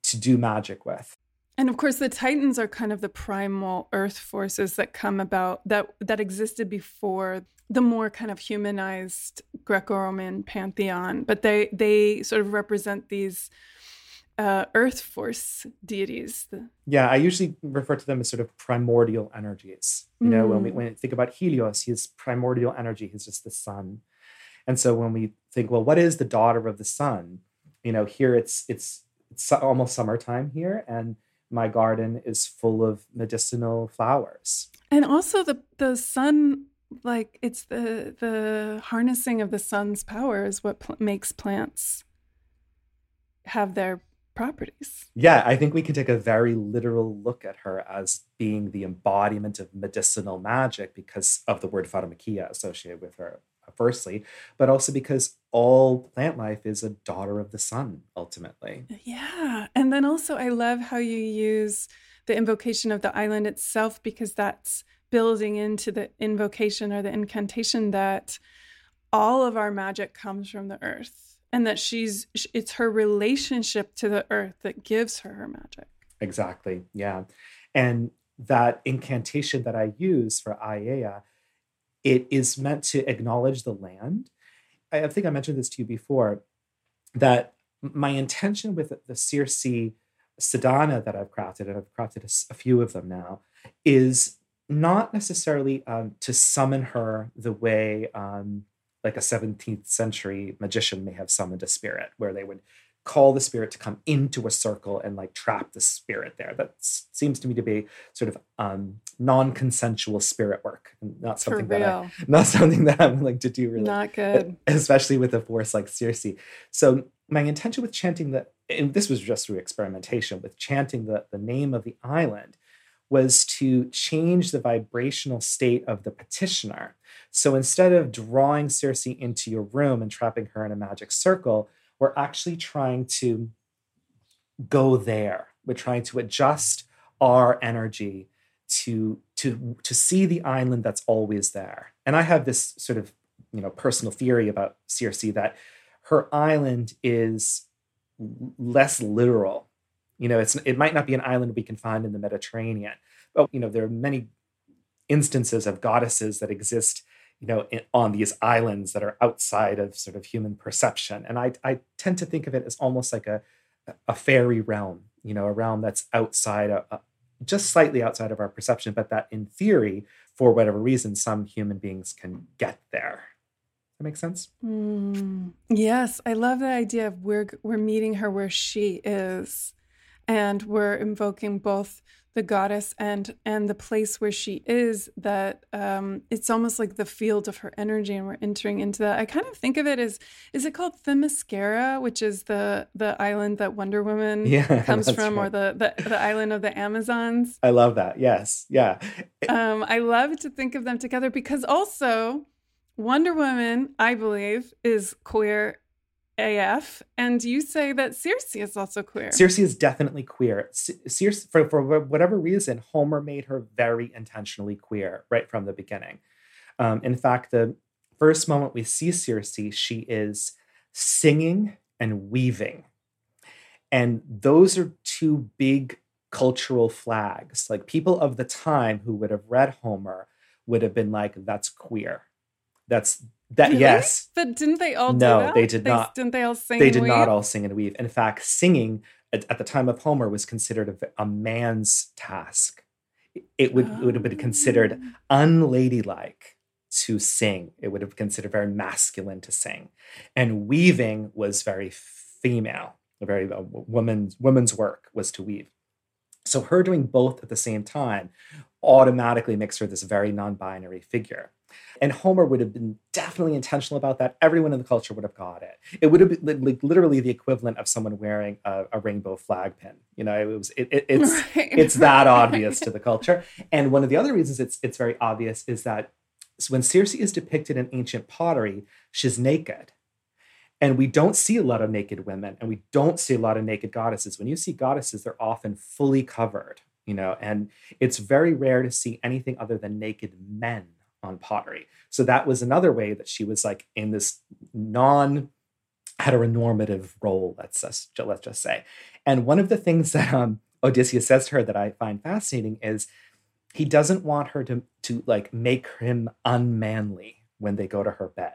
to do magic with. And of course, the Titans are kind of the primal earth forces that come about, that that existed before the more kind of humanized Greco-Roman pantheon. But they they sort of represent these uh, earth force deities. Yeah, I usually refer to them as sort of primordial energies. You know, mm. when we when we think about Helios, he's primordial energy. He's just the sun. And so when we think, well, what is the daughter of the sun? You know, here it's it's it's almost summertime here, and my garden is full of medicinal flowers. And also the the sun, like it's the the harnessing of the sun's power is what pl- makes plants have their properties. Yeah, I think we can take a very literal look at her as being the embodiment of medicinal magic because of the word pharmakia associated with her, firstly, but also because all plant life is a daughter of the sun, ultimately. Yeah. And then also I love how you use the invocation of the island itself, because that's building into the invocation or the incantation that all of our magic comes from the earth, and that she's it's her relationship to the earth that gives her her magic. Exactly. Yeah. And that incantation that I use for Aeaea, it is meant to acknowledge the land. I think I mentioned this to you before, that my intention with the Circe Sadhana that I've crafted, and I've crafted a, a few of them now, is not necessarily um, to summon her the way um, like a seventeenth century magician may have summoned a spirit, where they would call the spirit to come into a circle and like trap the spirit there. That seems to me to be sort of um, non-consensual spirit work, not something that I, not something that I'm like to do really. Not good, especially with a force like Circe. So my intention with chanting the, and this was just through experimentation with chanting the the name of the island, was to change the vibrational state of the petitioner. So instead of drawing Circe into your room and trapping her in a magic circle, we're actually trying to go there. We're trying to adjust our energy to, to, to see the island that's always there. And I have this sort of, you know, personal theory about Circe that her island is less literal. You know, it's it might not be an island we can find in the Mediterranean, but, you know, there are many instances of goddesses that exist, you know, on these islands that are outside of sort of human perception. And I, I tend to think of it as almost like a, a fairy realm, you know, a realm that's outside, a, a, just slightly outside of our perception, but that in theory, for whatever reason, some human beings can get there. That makes sense? Mm, yes. I love the idea of we're, we're meeting her where she is, and we're invoking both the goddess and and the place where she is, that um, it's almost like the field of her energy, and we're entering into that. I kind of think of it as, is it called Themyscira, which is the the island that Wonder Woman yeah, comes from, right. or the, the, the island of the Amazons? I love that. Yes. Yeah. Um, I love to think of them together, because also Wonder Woman, I believe, is queer A F, and you say that Circe is also queer. Circe is definitely queer. Circe, for, for whatever reason, Homer made her very intentionally queer right from the beginning. Um, in fact, the first moment we see Circe, she is singing and weaving. And those are two big cultural flags. Like, people of the time who would have read Homer would have been like, that's queer. That's That really? Yes, but didn't they all? No, do that? they did they, not. Didn't they all sing? They did and not all sing and weave. In fact, singing at, at the time of Homer was considered a, a man's task. It would oh. it would have been considered unladylike to sing. It would have been considered very masculine to sing, and weaving was very female. A very a woman's woman's work was to weave. So her doing both at the same time automatically makes her this very non-binary figure. And Homer would have been definitely intentional about that. Everyone in the culture would have got it. It would have been like literally the equivalent of someone wearing a, a rainbow flag pin. You know, it was it, it, it's right. it's that right. obvious to the culture. And one of the other reasons it's it's very obvious is that when Circe is depicted in ancient pottery, she's naked. And we don't see a lot of naked women, and we don't see a lot of naked goddesses. When you see goddesses, they're often fully covered, you know, and it's very rare to see anything other than naked men on pottery. So that was another way that she was like in this non-heteronormative role, let's just, let's just say. And one of the things that um, Odysseus says to her that I find fascinating is he doesn't want her to, to like make him unmanly when they go to her bed.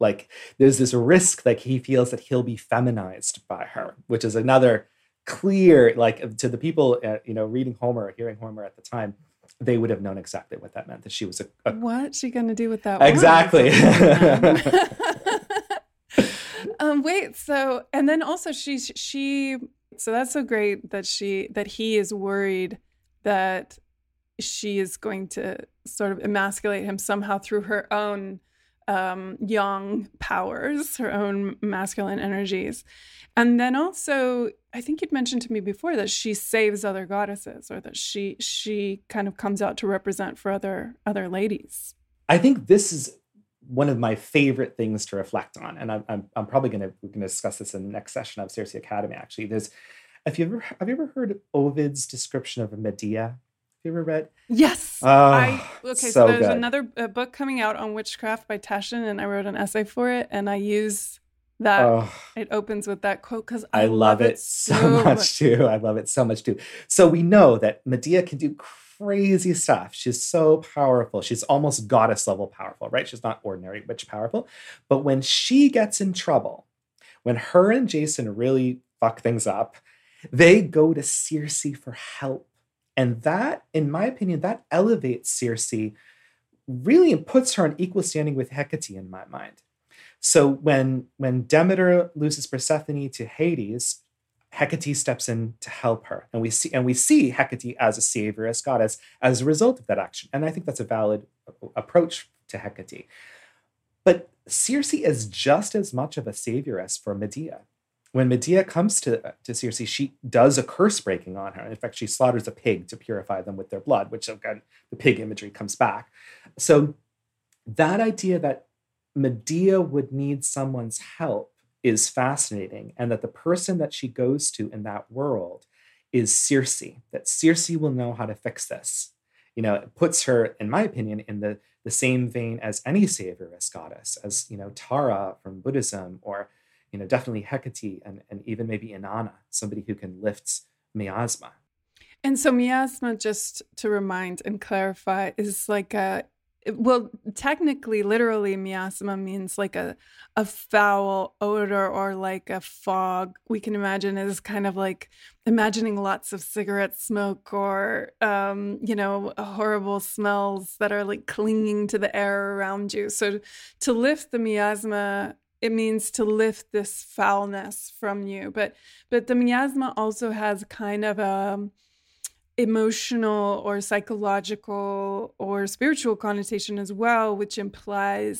Like there's this risk like he feels that he'll be feminized by her, which is another clear, like to the people, uh, you know, reading Homer or hearing Homer at the time, they would have known exactly what that meant, that she was a... a What's she going to do with that word? Exactly. um, wait, so, and then also she, she, so that's so great that she, that he is worried that she is going to sort of emasculate him somehow through her own um, yang powers, her own masculine energies. And then also, I think you'd mentioned to me before that she saves other goddesses, or that she she kind of comes out to represent for other other ladies. I think this is one of my favorite things to reflect on, and I'm I'm, I'm probably going to we're going to discuss this in the next session of Circe Academy. Actually, there's if you ever have you ever heard Ovid's description of Medea? Have you ever read? Yes. Oh, I, okay, so, so there's good. another a book coming out on witchcraft by Taschen, and I wrote an essay for it, and I use. That oh, it opens with that quote because I, I love, love it, it so, so much, much too. I love it so much too. So we know that Medea can do crazy stuff. She's so powerful. She's almost goddess level powerful, right? She's not ordinary witch powerful. But when she gets in trouble, when her and Jason really fuck things up, they go to Circe for help. And that, in my opinion, that elevates Circe, really puts her in equal standing with Hecate in my mind. So when when Demeter loses Persephone to Hades, Hecate steps in to help her. And we see and we see Hecate as a savioress goddess as a result of that action. And I think that's a valid approach to Hecate. But Circe is just as much of a savioress for Medea. When Medea comes to, to Circe, she does a curse breaking on her. In fact, she slaughters a pig to purify them with their blood, which again, the pig imagery comes back. So that idea that Medea would need someone's help is fascinating, and that the person that she goes to in that world is Circe, that Circe will know how to fix this. You know, it puts her, in my opinion, in the, the same vein as any savioress goddess, as, you know, Tara from Buddhism, or, you know, definitely Hecate, and, and even maybe Inanna, somebody who can lift miasma. And so miasma, just to remind and clarify, is like a Well, technically, literally, miasma means like a a foul odor, or like a fog. We can imagine is kind of like imagining lots of cigarette smoke, or, um, you know, horrible smells that are like clinging to the air around you. So to lift the miasma, it means to lift this foulness from you. But but the miasma also has kind of a... emotional or psychological or spiritual connotation as well, which implies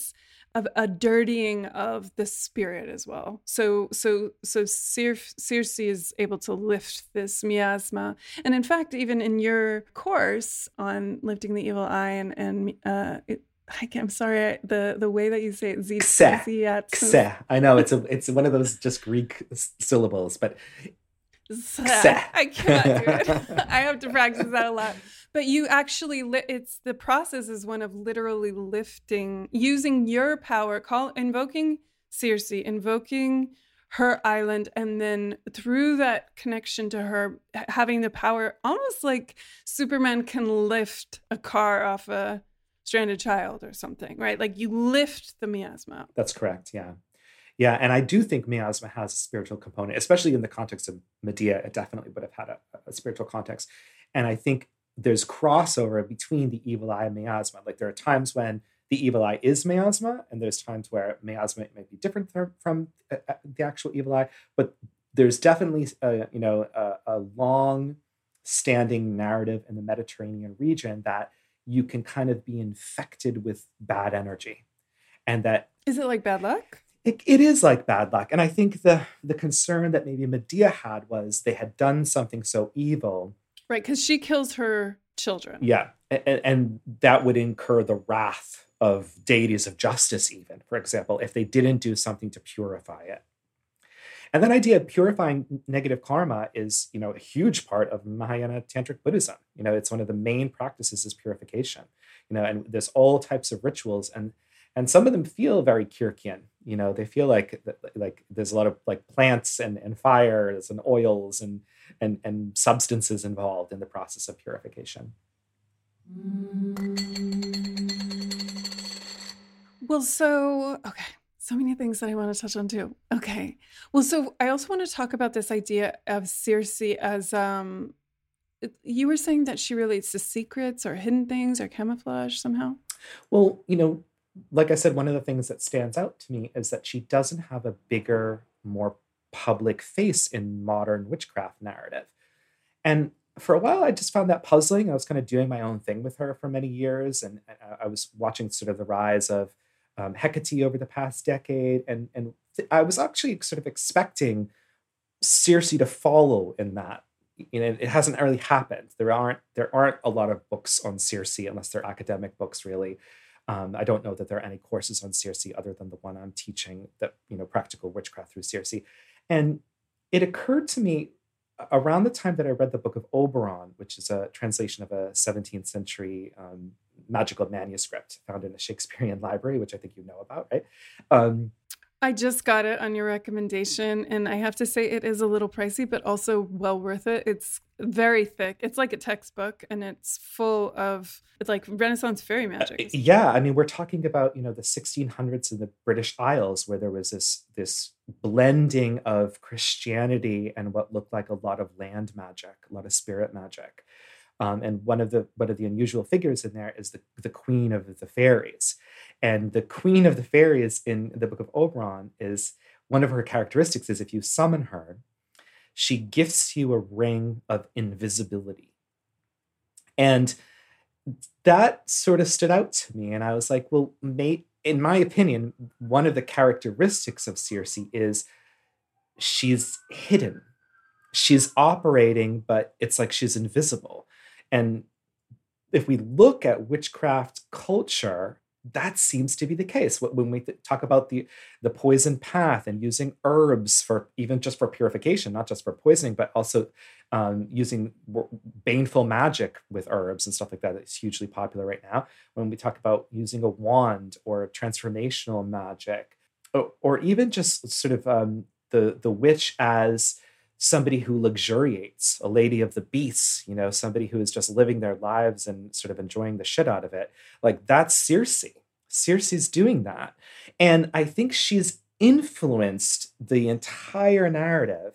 of a dirtying of the spirit as well. So so so Circe, Circe is able to lift this miasma. And in fact, even in your course on lifting the evil eye, and, and uh, it, I can't, I'm sorry, I, the, the way that you say it, z- Xe. Z- Xe. I know, it's a, it's one of those just Greek syllables, but... I cannot do it. I have to practice that a lot. But you actually, li- it's the process is one of literally lifting, using your power, call invoking Circe, invoking her island, and then through that connection to her, having the power, almost like Superman can lift a car off a stranded child or something, right? Like you lift the miasma. That's correct, yeah. Yeah, and I do think miasma has a spiritual component, especially in the context of Medea. It definitely would have had a, a spiritual context. And I think there's crossover between the evil eye and miasma. Like there are times when the evil eye is miasma, and there's times where miasma might be different th- from uh, the actual evil eye. But there's definitely, uh, you know, a, a long standing narrative in the Mediterranean region that you can kind of be infected with bad energy. And that... Is it like bad luck? It, it is like bad luck. And I think the the concern that maybe Medea had was they had done something so evil. Right, because she kills her children. Yeah, and, and that would incur the wrath of deities of justice even, for example, if they didn't do something to purify it. And that idea of purifying negative karma is, you know, a huge part of Mahayana Tantric Buddhism. You know, it's one of the main practices is purification. You know, and there's all types of rituals, and and some of them feel very Kirkian. You know, they feel like like there's a lot of like plants and, and fires and oils and and and substances involved in the process of purification. Well, so okay. So many things that I want to touch on too. Okay. Well, so I also want to talk about this idea of Circe as, um, you were saying that she relates to secrets or hidden things or camouflage somehow. Well, you know, like I said, one of the things that stands out to me is that she doesn't have a bigger, more public face in modern witchcraft narrative. And for a while, I just found that puzzling. I was kind of doing my own thing with her for many years. And I was watching sort of the rise of Um, Hecate over the past decade, and and th- I was actually sort of expecting Circe to follow in that. You know, it hasn't really happened. There aren't there aren't a lot of books on Circe unless they're academic books, really. Um, I don't know that there are any courses on Circe other than the one I'm teaching, that you know, Practical Witchcraft Through Circe. And it occurred to me around the time that I read the Book of Oberon, which is a translation of a seventeenth century. Um, magical manuscript found in a Shakespearean library, which I think you know about, right? Um, I just got it on your recommendation, and I have to say it is a little pricey, but also well worth it. It's very thick. It's like a textbook, and it's full of, it's like Renaissance fairy magic. Uh, yeah, I mean, we're talking about, you know, the sixteen hundreds in the British Isles, where there was this, this blending of Christianity and what looked like a lot of land magic, a lot of spirit magic. Um, and one of the one of the unusual figures in there is the, the queen of the fairies. And the queen of the fairies in the Book of Oberon, is one of her characteristics is if you summon her, she gifts you a ring of invisibility. And that sort of stood out to me. And I was like, well, mate, in my opinion, one of the characteristics of Circe is she's hidden. She's operating, but it's like she's invisible. And if we look at witchcraft culture, that seems to be the case. When we talk about the, the poison path and using herbs for even just for purification, not just for poisoning, but also um, using baneful magic with herbs and stuff like that, it's hugely popular right now. When we talk about using a wand or transformational magic, or, or even just sort of um, the, the witch as somebody who luxuriates, a lady of the beasts, you know, somebody who is just living their lives and sort of enjoying the shit out of it. Like, that's Circe. Circe's doing that. And I think she's influenced the entire narrative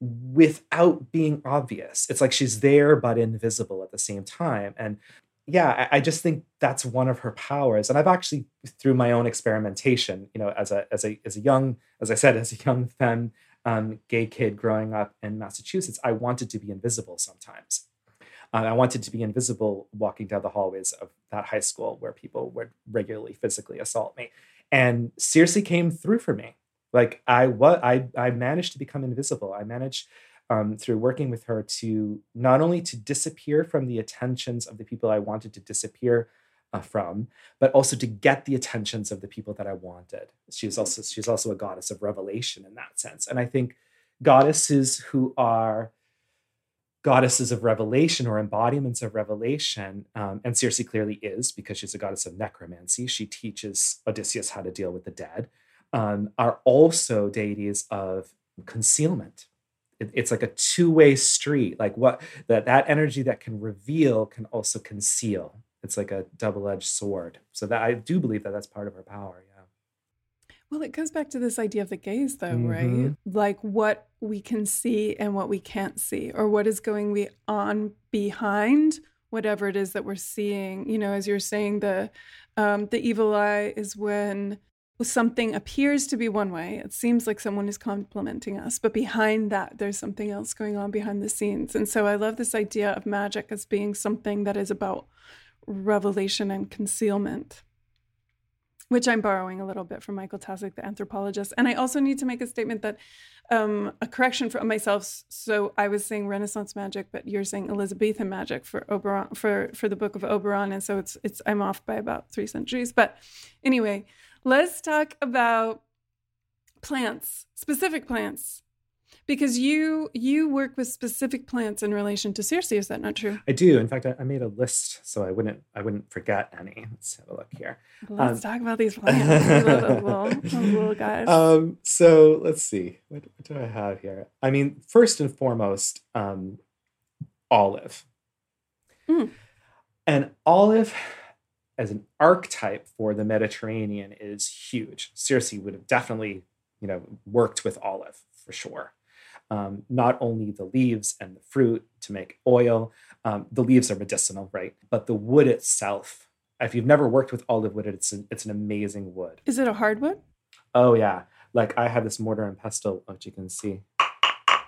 without being obvious. It's like she's there but invisible at the same time. And yeah, I just think that's one of her powers. And I've actually, through my own experimentation, you know, as a as a as a young, as I said, as a young femme, Um, gay kid growing up in Massachusetts, I wanted to be invisible sometimes. Um, I wanted to be invisible walking down the hallways of that high school where people would regularly physically assault me. And Circe came through for me. Like I was, I, I managed to become invisible. I managed um, through working with her to not only to disappear from the attentions of the people I wanted to disappear uh, from, but also to get the attentions of the people that I wanted. She's also she's also a goddess of revelation in that sense. And I think goddesses who are goddesses of revelation or embodiments of revelation, um, and Circe clearly is, because she's a goddess of necromancy. She teaches Odysseus how to deal with the dead, um, are also deities of concealment. It, it's like a two-way street. Like what that that energy that can reveal can also conceal. It's like a double-edged sword. So that I do believe that that's part of her power, yeah. Well, it goes back to this idea of the gaze, though, mm-hmm. right? Like what we can see and what we can't see, or what is going on behind whatever it is that we're seeing. You know, as you're saying, the um, the evil eye is when something appears to be one way. It seems like someone is complimenting us, but behind that, there's something else going on behind the scenes. And so I love this idea of magic as being something that is about revelation and concealment, which I'm borrowing a little bit from Michael Tasik, the anthropologist. And I also need to make a statement that, um, a correction for myself. So I was saying Renaissance magic, but you're saying Elizabethan magic for Oberon, for, for the Book of Oberon. And so it's, it's, I'm off by about three centuries. But anyway, let's talk about plants, specific plants, because you, you work with specific plants in relation to Circe. Is that not true? I do. In fact, I, I made a list so I wouldn't, I wouldn't forget any. Let's have a look here. Let's um, talk about these plants. I love those little, those little guys. Um, so let's see. What, what do I have here? I mean, first and foremost, um, olive. Mm. And olive as an archetype for the Mediterranean is huge. Circe would have definitely, you know, worked with olive for sure. Um, not only the leaves and the fruit to make oil, um, the leaves are medicinal, right? But the wood itself, if you've never worked with olive wood, it's an, it's an amazing wood. Is it a hardwood? Oh yeah. Like I have this mortar and pestle, which you can see.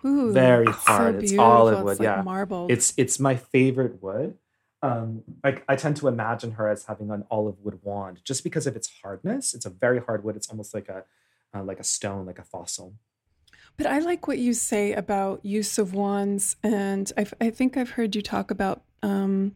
Ooh, very hard. So it's olive wood. It's like yeah. Marble. It's, it's my favorite wood. Um, I, I tend to imagine her as having an olive wood wand just because of its hardness. It's a very hard wood. It's almost like a uh, like a stone, like a fossil. But I like what you say about use of wands. And I've, I think I've heard you talk about um,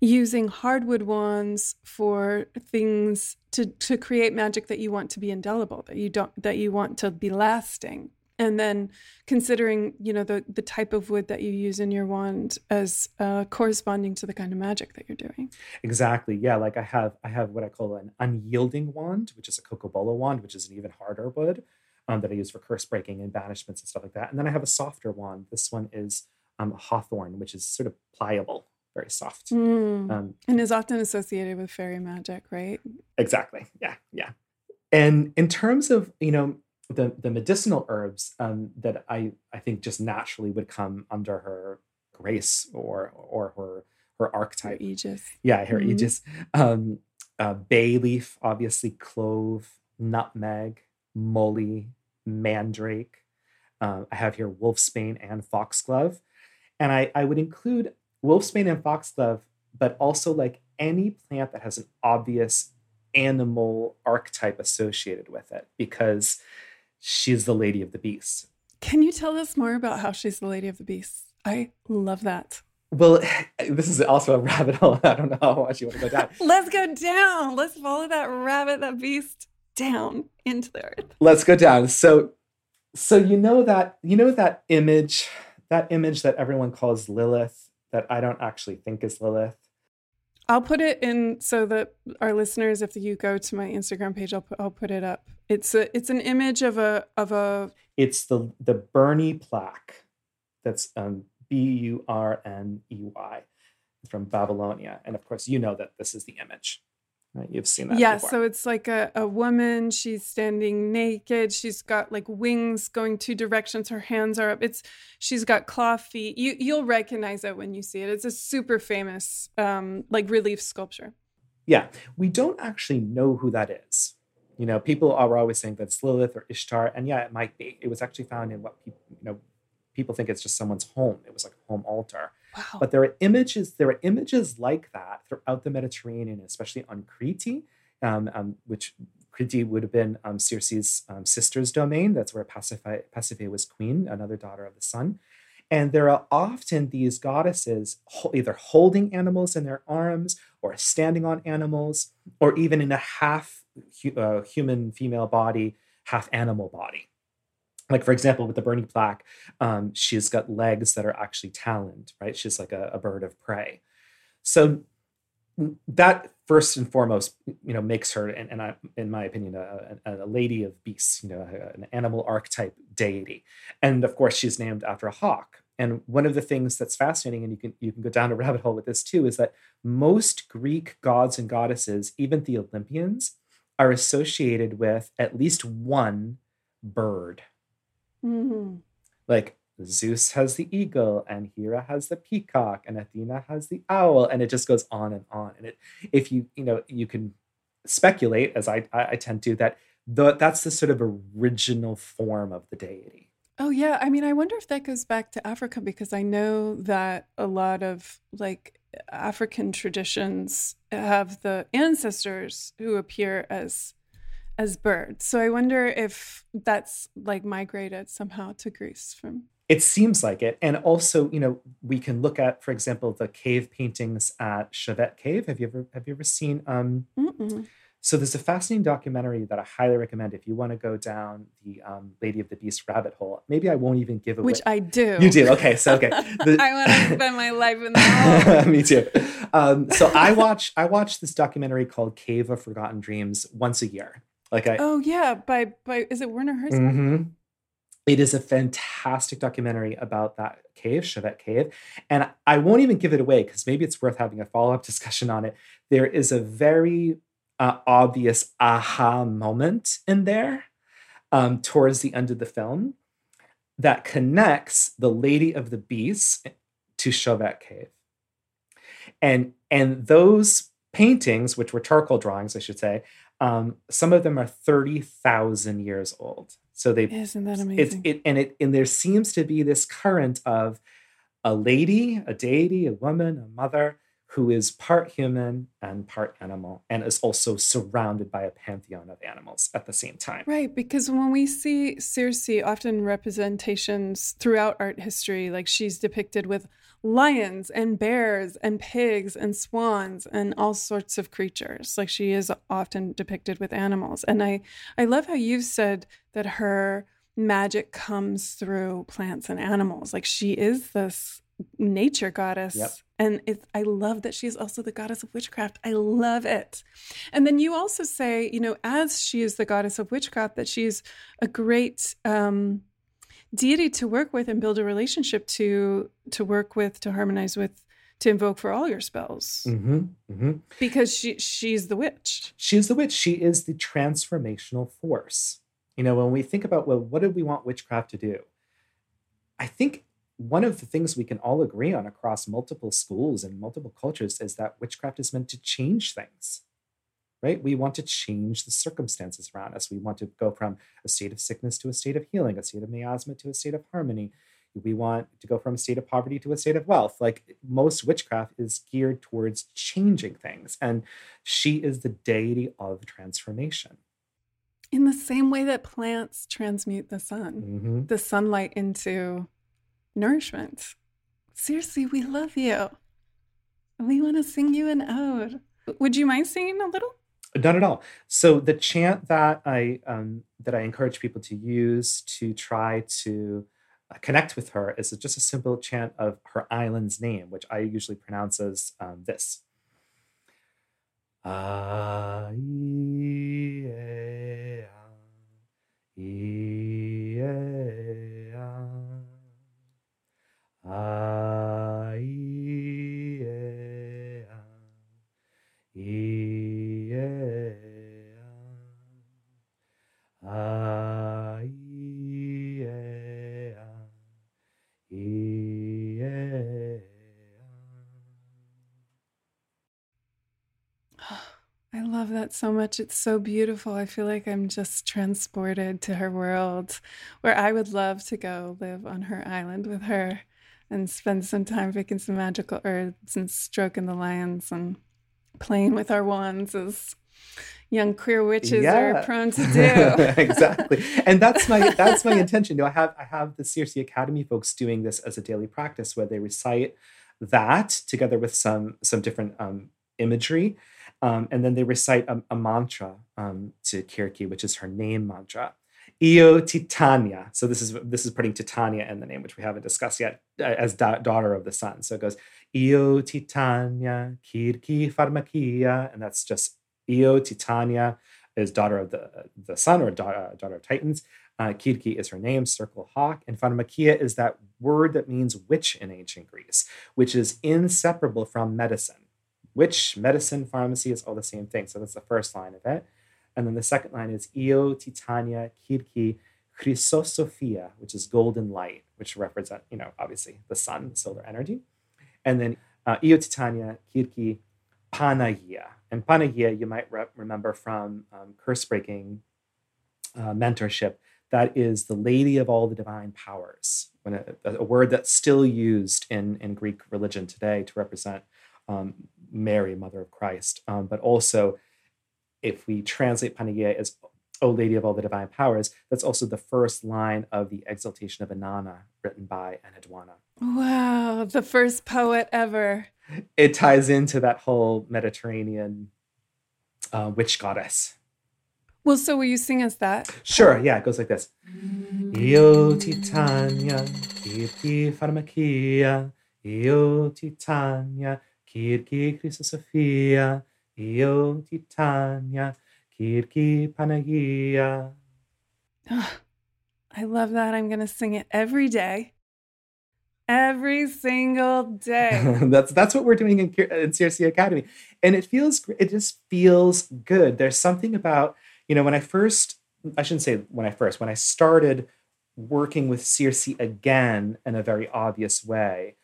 using hardwood wands for things to, to create magic that you want to be indelible, that you don't, that you want to be lasting. And then considering, you know, the, the type of wood that you use in your wand as uh, corresponding to the kind of magic that you're doing. Exactly. Yeah. Like I have I have what I call an unyielding wand, which is a Cocobola wand, which is an even harder wood um, that I use for curse breaking and banishments and stuff like that. And then I have a softer wand. This one is um, hawthorn, which is sort of pliable, very soft. Mm. Um, and is often associated with fairy magic, right? Exactly. Yeah. Yeah. And in terms of, you know, the the medicinal herbs um, that I, I think just naturally would come under her grace or or her her archetype. Her aegis. Yeah, her mm-hmm. aegis. Um, uh, bay leaf, obviously, clove, nutmeg, moly, mandrake. Uh, I have here wolfsbane and foxglove. And I, I would include wolfsbane and foxglove, but also like any plant that has an obvious animal archetype associated with it because she's the Lady of the Beast. Can you tell us more about how she's the Lady of the Beast? I love that. Well, this is also a rabbit hole. I don't know how much you want to go down. Let's go down. Let's follow that rabbit, that beast, down into the earth. Let's go down. So, so you know that you know that image, that image that everyone calls Lilith, that I don't actually think is Lilith. I'll put it in so that our listeners, if you go to my Instagram page, I'll put, I'll put it up. It's a, it's an image of a, of a. It's the, the Burney plaque. That's um, B U R N E Y from Babylonia. And of course, you know that this is the image. Right? You've seen that. Yeah. Before. So it's like a, a woman. She's standing naked. She's got like wings going two directions. Her hands are up. It's, she's got claw feet. You, you'll recognize it when you see it. It's a super famous, um, like relief sculpture. Yeah. We don't actually know who that is. You know, people are always saying that's Lilith or Ishtar. And yeah, it might be. It was actually found in what people, you know, people think it's just someone's home. It was like a home altar. Wow. But there are images, there are images like that throughout the Mediterranean, especially on Crete, um, um, which Crete would have been um, Circe's um, sister's domain. That's where Pasiphae, Pasiphae was queen, another daughter of the sun. And there are often these goddesses ho- either holding animals in their arms or standing on animals, or even in a half hu- uh, human female body, half animal body. Like, for example, with the Burney plaque, um, she's got legs that are actually taloned, right? She's like a, a bird of prey. So that, first and foremost, you know, makes her, and, and I, in my opinion, a, a, a lady of beasts, you know, an animal archetype deity. And, of course, she's named after a hawk. And one of the things that's fascinating, and you can you can go down a rabbit hole with this too, is that most Greek gods and goddesses, even the Olympians, are associated with at least one bird. Mm-hmm. Like Zeus has the eagle and Hera has the peacock and Athena has the owl, and it just goes on and on. And it, if you, you know, you can speculate, as I, I tend to, that the, that's the sort of original form of the deity. Oh, yeah. I mean, I wonder if that goes back to Africa, because I know that a lot of, like, African traditions have the ancestors who appear as as birds. So I wonder if that's, like, migrated somehow to Greece from... It seems like it. And also, you know, we can look at, for example, the cave paintings at Chauvet Cave. Have you ever have you ever seen... Um, Mm-mm. So there's a fascinating documentary that I highly recommend if you want to go down the um, Lady of the Beast rabbit hole. Maybe I won't even give away. Which I do. You do. Okay. So, okay. The... I want to spend my life in the hole. Me too. Um, so I watch I watch this documentary called Cave of Forgotten Dreams once a year. Like I. Oh, yeah. By, by is it Werner Herzog? Mm-hmm. It is a fantastic documentary about that cave, Chauvet Cave. And I won't even give it away because maybe it's worth having a follow-up discussion on it. There is a very... Uh, obvious aha moment in there um, towards the end of the film that connects the Lady of the Beast to Chauvet Cave. And, and those paintings, which were charcoal drawings, I should say, um, some of them are thirty thousand years old. So they... Isn't that amazing? It's, it, and, it, and there seems to be this current of a lady, a deity, a woman, a mother, who is part human and part animal, and is also surrounded by a pantheon of animals at the same time. Right, because when we see Circe, often representations throughout art history, like she's depicted with lions and bears and pigs and swans and all sorts of creatures. Like she is often depicted with animals. And I, I love how you said that her magic comes through plants and animals. Like she is this nature goddess. Yep. And it's, I love that she is also the goddess of witchcraft. I love it. And then you also say, you know, as she is the goddess of witchcraft, that she is a great um, deity to work with and build a relationship to, to work with, to harmonize with, to invoke for all your spells. Mm-hmm, mm-hmm. Because she she's the witch. She's the witch. She is the transformational force. You know, when we think about, well, what do we want witchcraft to do? I think one of the things we can all agree on across multiple schools and multiple cultures is that witchcraft is meant to change things, right? We want to change the circumstances around us. We want to go from a state of sickness to a state of healing, a state of miasma to a state of harmony. We want to go from a state of poverty to a state of wealth. Like most witchcraft is geared towards changing things. And she is the deity of transformation. In the same way that plants transmute the sun, mm-hmm. the sunlight into... nourishment. Seriously, we love you. We want to sing you an ode. Would you mind singing a little? Not at all. So the chant that I um, that I encourage people to use to try to connect with her is just a simple chant of her island's name, which I usually pronounce as um, this. Aeaea, Aeaea. Aeaea, Aeaea, Aeaea, Aeaea. I love that so much. It's so beautiful. I feel like I'm just transported to her world, where I would love to go live on her island with her. And spend some time picking some magical herbs and stroking the lions and playing with our wands as young queer witches yeah. are prone to do. Exactly. And that's my that's my intention. You know, I have I have the Circe Academy folks doing this as a daily practice where they recite that together with some some different um, imagery. Um, and then they recite a, a mantra um, to Circe, which is her name mantra. Io Titania. So this is this is putting Titania in the name, which we haven't discussed yet, as da- daughter of the sun. So it goes Io Titania, Circe Pharmakia, and that's just Io Titania is daughter of the the sun or da- daughter of Titans. Uh, Circe is her name, circle hawk, and Pharmakia is that word that means witch in ancient Greece, which is inseparable from medicine. Witch, medicine, pharmacy, it's all the same thing. So that's the first line of it. And then the second line is Io Titania Circe Chrysosophia, which is golden light, which represent, you know, obviously the sun, the solar energy. And then uh, Io Titania Circe Panagia. And Panagia, you might re- remember from um, curse breaking uh, mentorship, that is the Lady of all the divine powers, when a, a word that's still used in, in Greek religion today to represent um, Mary, Mother of Christ. Um, but also, if we translate Panagia as O Lady of all the divine powers, that's also the first line of the Exaltation of Inanna, written by Enadwana. Wow, the first poet ever. It ties into that whole Mediterranean uh, witch goddess. Well, so will you sing us that? Sure, yeah, it goes like this. Io Titania, kirki pharmakia. Io Titania, kirki Christosophia. Io Titania, kirki Panagia. Oh, I love that. I'm going to sing it every day. Every single day. that's that's what we're doing in, in Circe Academy. And it feels, it just feels good. There's something about, you know, when I first, I shouldn't say when I first, when I started working with Circe again in a very obvious way,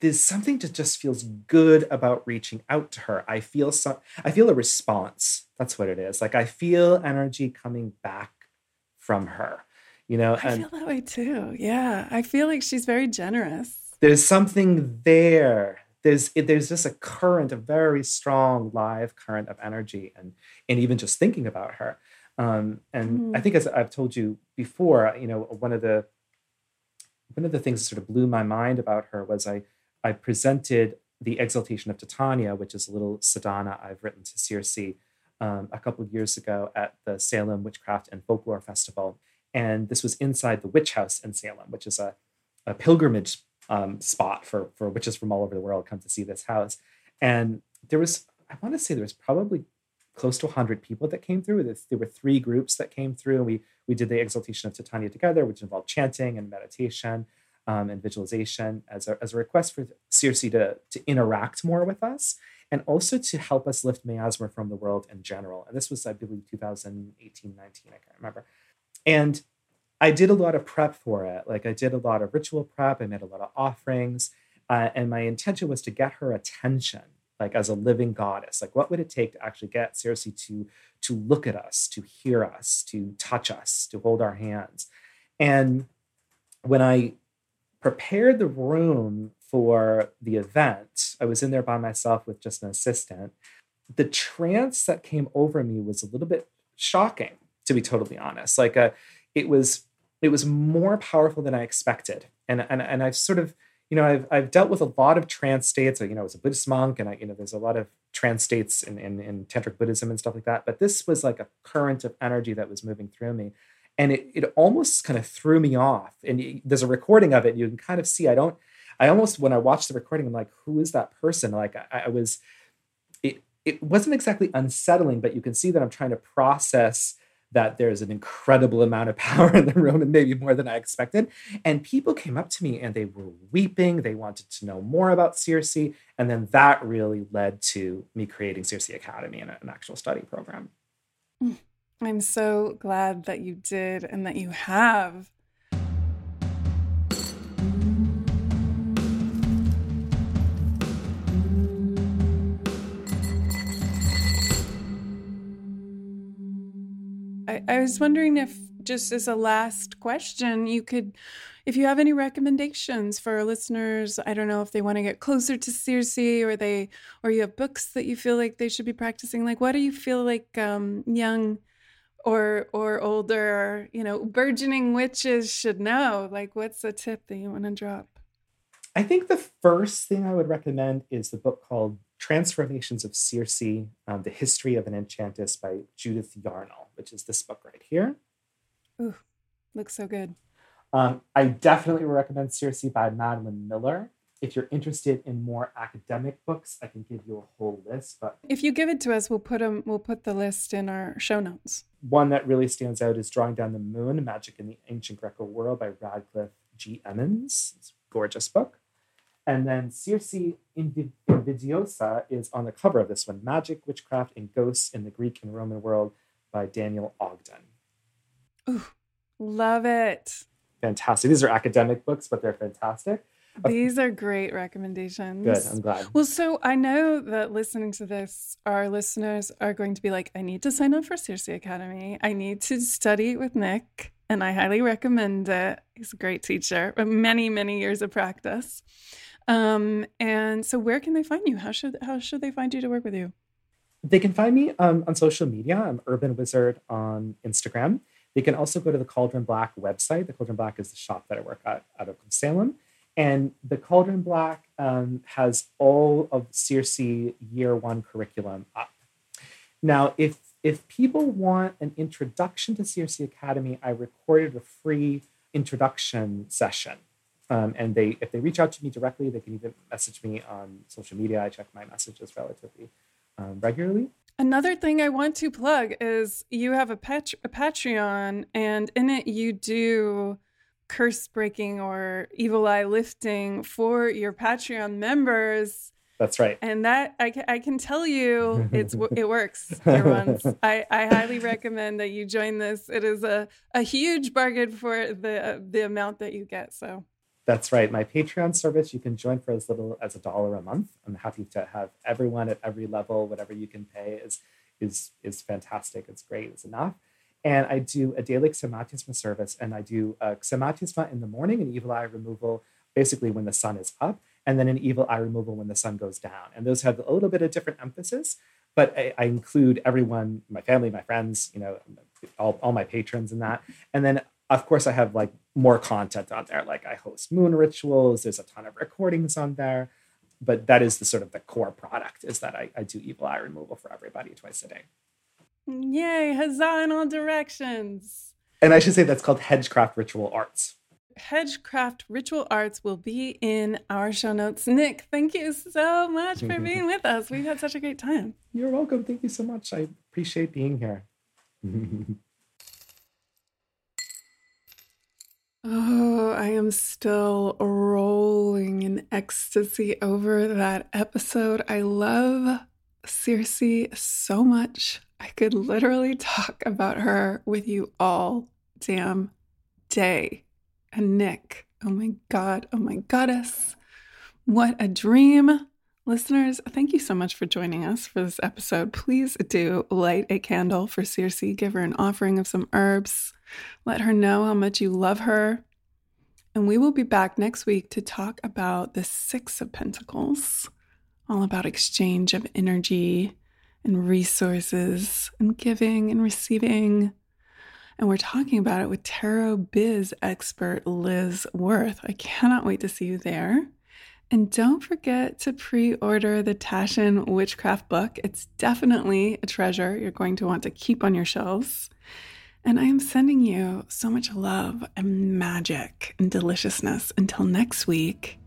there's something that just feels good about reaching out to her. I feel some, I feel a response. That's what it is. Like I feel energy coming back from her. You know, I feel that way too. Yeah, I feel like she's very generous. There's something there. There's there's just a current, a very strong live current of energy, and and even just thinking about her. Um, and mm. I think as I've told you before, you know, one of the one of the things that sort of blew my mind about her was I I presented the Exaltation of Titania, which is a little sadhana I've written to Circe um, a couple of years ago at the Salem Witchcraft and Folklore Festival. And this was inside the Witch House in Salem, which is a, a pilgrimage um, spot for, for witches from all over the world come to see this house. And there was, I want to say there was probably close to one hundred people that came through. There were three groups that came through. And we, we did the Exaltation of Titania together, which involved chanting and meditation um, and visualization as a, as a request for Circe to, to interact more with us and also to help us lift miasma from the world in general. And this was, I believe, two thousand eighteen, nineteen, I can't remember. And I did a lot of prep for it. Like I did a lot of ritual prep. I made a lot of offerings. Uh, and my intention was to get her attention, like as a living goddess. Like what would it take to actually get Circe to, to look at us, to hear us, to touch us, to hold our hands? And when I prepared the room for the event, I was in there by myself with just an assistant. The trance that came over me was a little bit shocking, to be totally honest. Like uh, it was it was more powerful than I expected. And and and I've sort of, you know, I've I've dealt with a lot of trance states. You know, I was a Buddhist monk, and I, you know, there's a lot of trance states in, in, in Tantric Buddhism and stuff like that. But this was like a current of energy that was moving through me. And it it almost kind of threw me off. And it, there's a recording of it. You can kind of see, I don't, I almost, when I watched the recording, I'm like, who is that person? Like I, I was, it it wasn't exactly unsettling, but you can see that I'm trying to process that there's an incredible amount of power in the room, and maybe more than I expected. And people came up to me and they were weeping. They wanted to know more about Circe. And then that really led to me creating Circe Academy and an actual study program. I'm so glad that you did and that you have. I was wondering if, just as a last question, you could, if you have any recommendations for our listeners. I don't know if they want to get closer to Circe, or they, or you have books that you feel like they should be practicing. Like, what do you feel like um, young or or older, you know, burgeoning witches should know? Like, what's a tip that you want to drop? I think the first thing I would recommend is the book called Transformations of Circe, um, The History of an Enchantress by Judith Yarnall, which is this book right here. Ooh, looks so good. Um, I definitely recommend Circe by Madeline Miller. If you're interested in more academic books, I can give you a whole list. But if you give it to us, we'll put them, we'll put the list in our show notes. One that really stands out is Drawing Down the Moon, Magic in the Ancient Greco World by Radcliffe G. Emmons. It's a gorgeous book. And then Circe Invidiosa is on the cover of this one, Magic, Witchcraft, and Ghosts in the Greek and Roman World by Daniel Ogden. Ooh, love it. Fantastic. These are academic books, but they're fantastic. These are great recommendations. Good, I'm glad. Well, so I know that listening to this, our listeners are going to be like, I need to sign up for Circe Academy. I need to study with Nick, and I highly recommend it. He's a great teacher, but many, many years of practice. Um, and so where can they find you? How should how should they find you to work with you? They can find me um, on social media. I'm Urban Wizard on Instagram. They can also go to the Cauldron Black website. The Cauldron Black is the shop that I work at out of Salem. And the Cauldron Black um, has all of Circe year one curriculum up. Now, if if people want an introduction to Circe Academy, I recorded a free introduction session. Um, and they if they reach out to me directly, they can even message me on social media. I check my messages relatively um, regularly. Another thing I want to plug is you have a, pat- a Patreon, and in it you do curse breaking or evil eye lifting for your Patreon members. That's right. And that I, ca- I can tell you it's it works. I, I highly recommend that you join this. It is a, a huge bargain for the uh, the amount that you get. So that's right. My Patreon service, you can join for as little as a dollar a month. I'm happy to have everyone at every level. Whatever you can pay is is is fantastic. It's great. It's enough. And I do a daily Xematiasma service, and I do a Xematiasma in the morning and evil eye removal, basically when the sun is up, and then an evil eye removal when the sun goes down. And those have a little bit of different emphasis, but I, I include everyone, my family, my friends, you know, all, all my patrons in that. And then, of course, I have like more content on there. Like I host moon rituals. There's a ton of recordings on there. But that is the sort of the core product, is that I, I do evil eye removal for everybody twice a day. Yay. Huzzah in all directions. And I should say that's called Hedgecraft Ritual Arts. Hedgecraft Ritual Arts will be in our show notes. Nick, thank you so much for being with us. We've had such a great time. You're welcome. Thank you so much. I appreciate being here. Oh, I am still rolling in ecstasy over that episode. I love Circe so much. I could literally talk about her with you all damn day. And Nick, oh my God, oh my goddess, what a dream. Listeners, thank you so much for joining us for this episode. Please do light a candle for Circe. Give her an offering of some herbs. Let her know how much you love her. And we will be back next week to talk about the Six of Pentacles, all about exchange of energy and resources and giving and receiving. And we're talking about it with tarot biz expert Liz Worth. I cannot wait to see you there. And don't forget to pre-order the Taschen Witchcraft book. It's definitely a treasure you're going to want to keep on your shelves. And I am sending you so much love and magic and deliciousness. Until next week,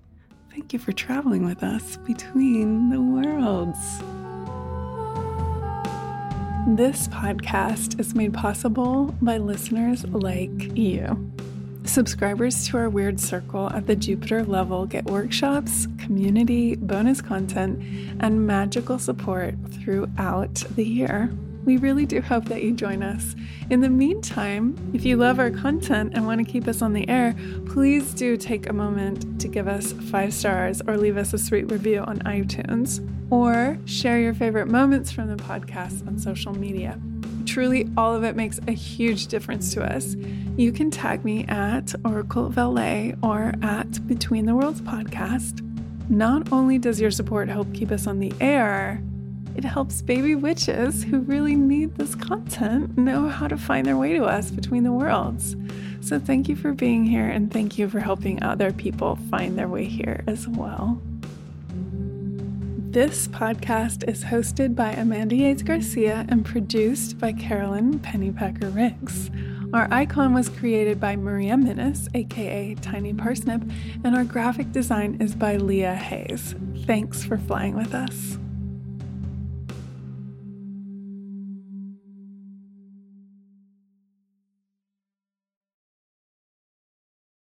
thank you for traveling with us between the worlds. This podcast is made possible by listeners like you. Subscribers to our Weird Circle at the Jupiter level get workshops, community, bonus content, and magical support throughout the year. We really do hope that you join us. In the meantime, if you love our content and want to keep us on the air, please do take a moment to give us five stars or leave us a sweet review on iTunes, or share your favorite moments from the podcast on social media. Truly, all of it makes a huge difference to us. You can tag me at Oracle Valet or at Between the Worlds Podcast. Not only does your support help keep us on the air, it helps baby witches who really need this content know how to find their way to us between the worlds. So thank you for being here, and thank you for helping other people find their way here as well. This podcast is hosted by Amanda Yates Garcia and produced by Carolyn Pennypacker Riggs. Our icon was created by Maria Minnis, aka Tiny Parsnip, and our graphic design is by Leah Hayes. Thanks for flying with us.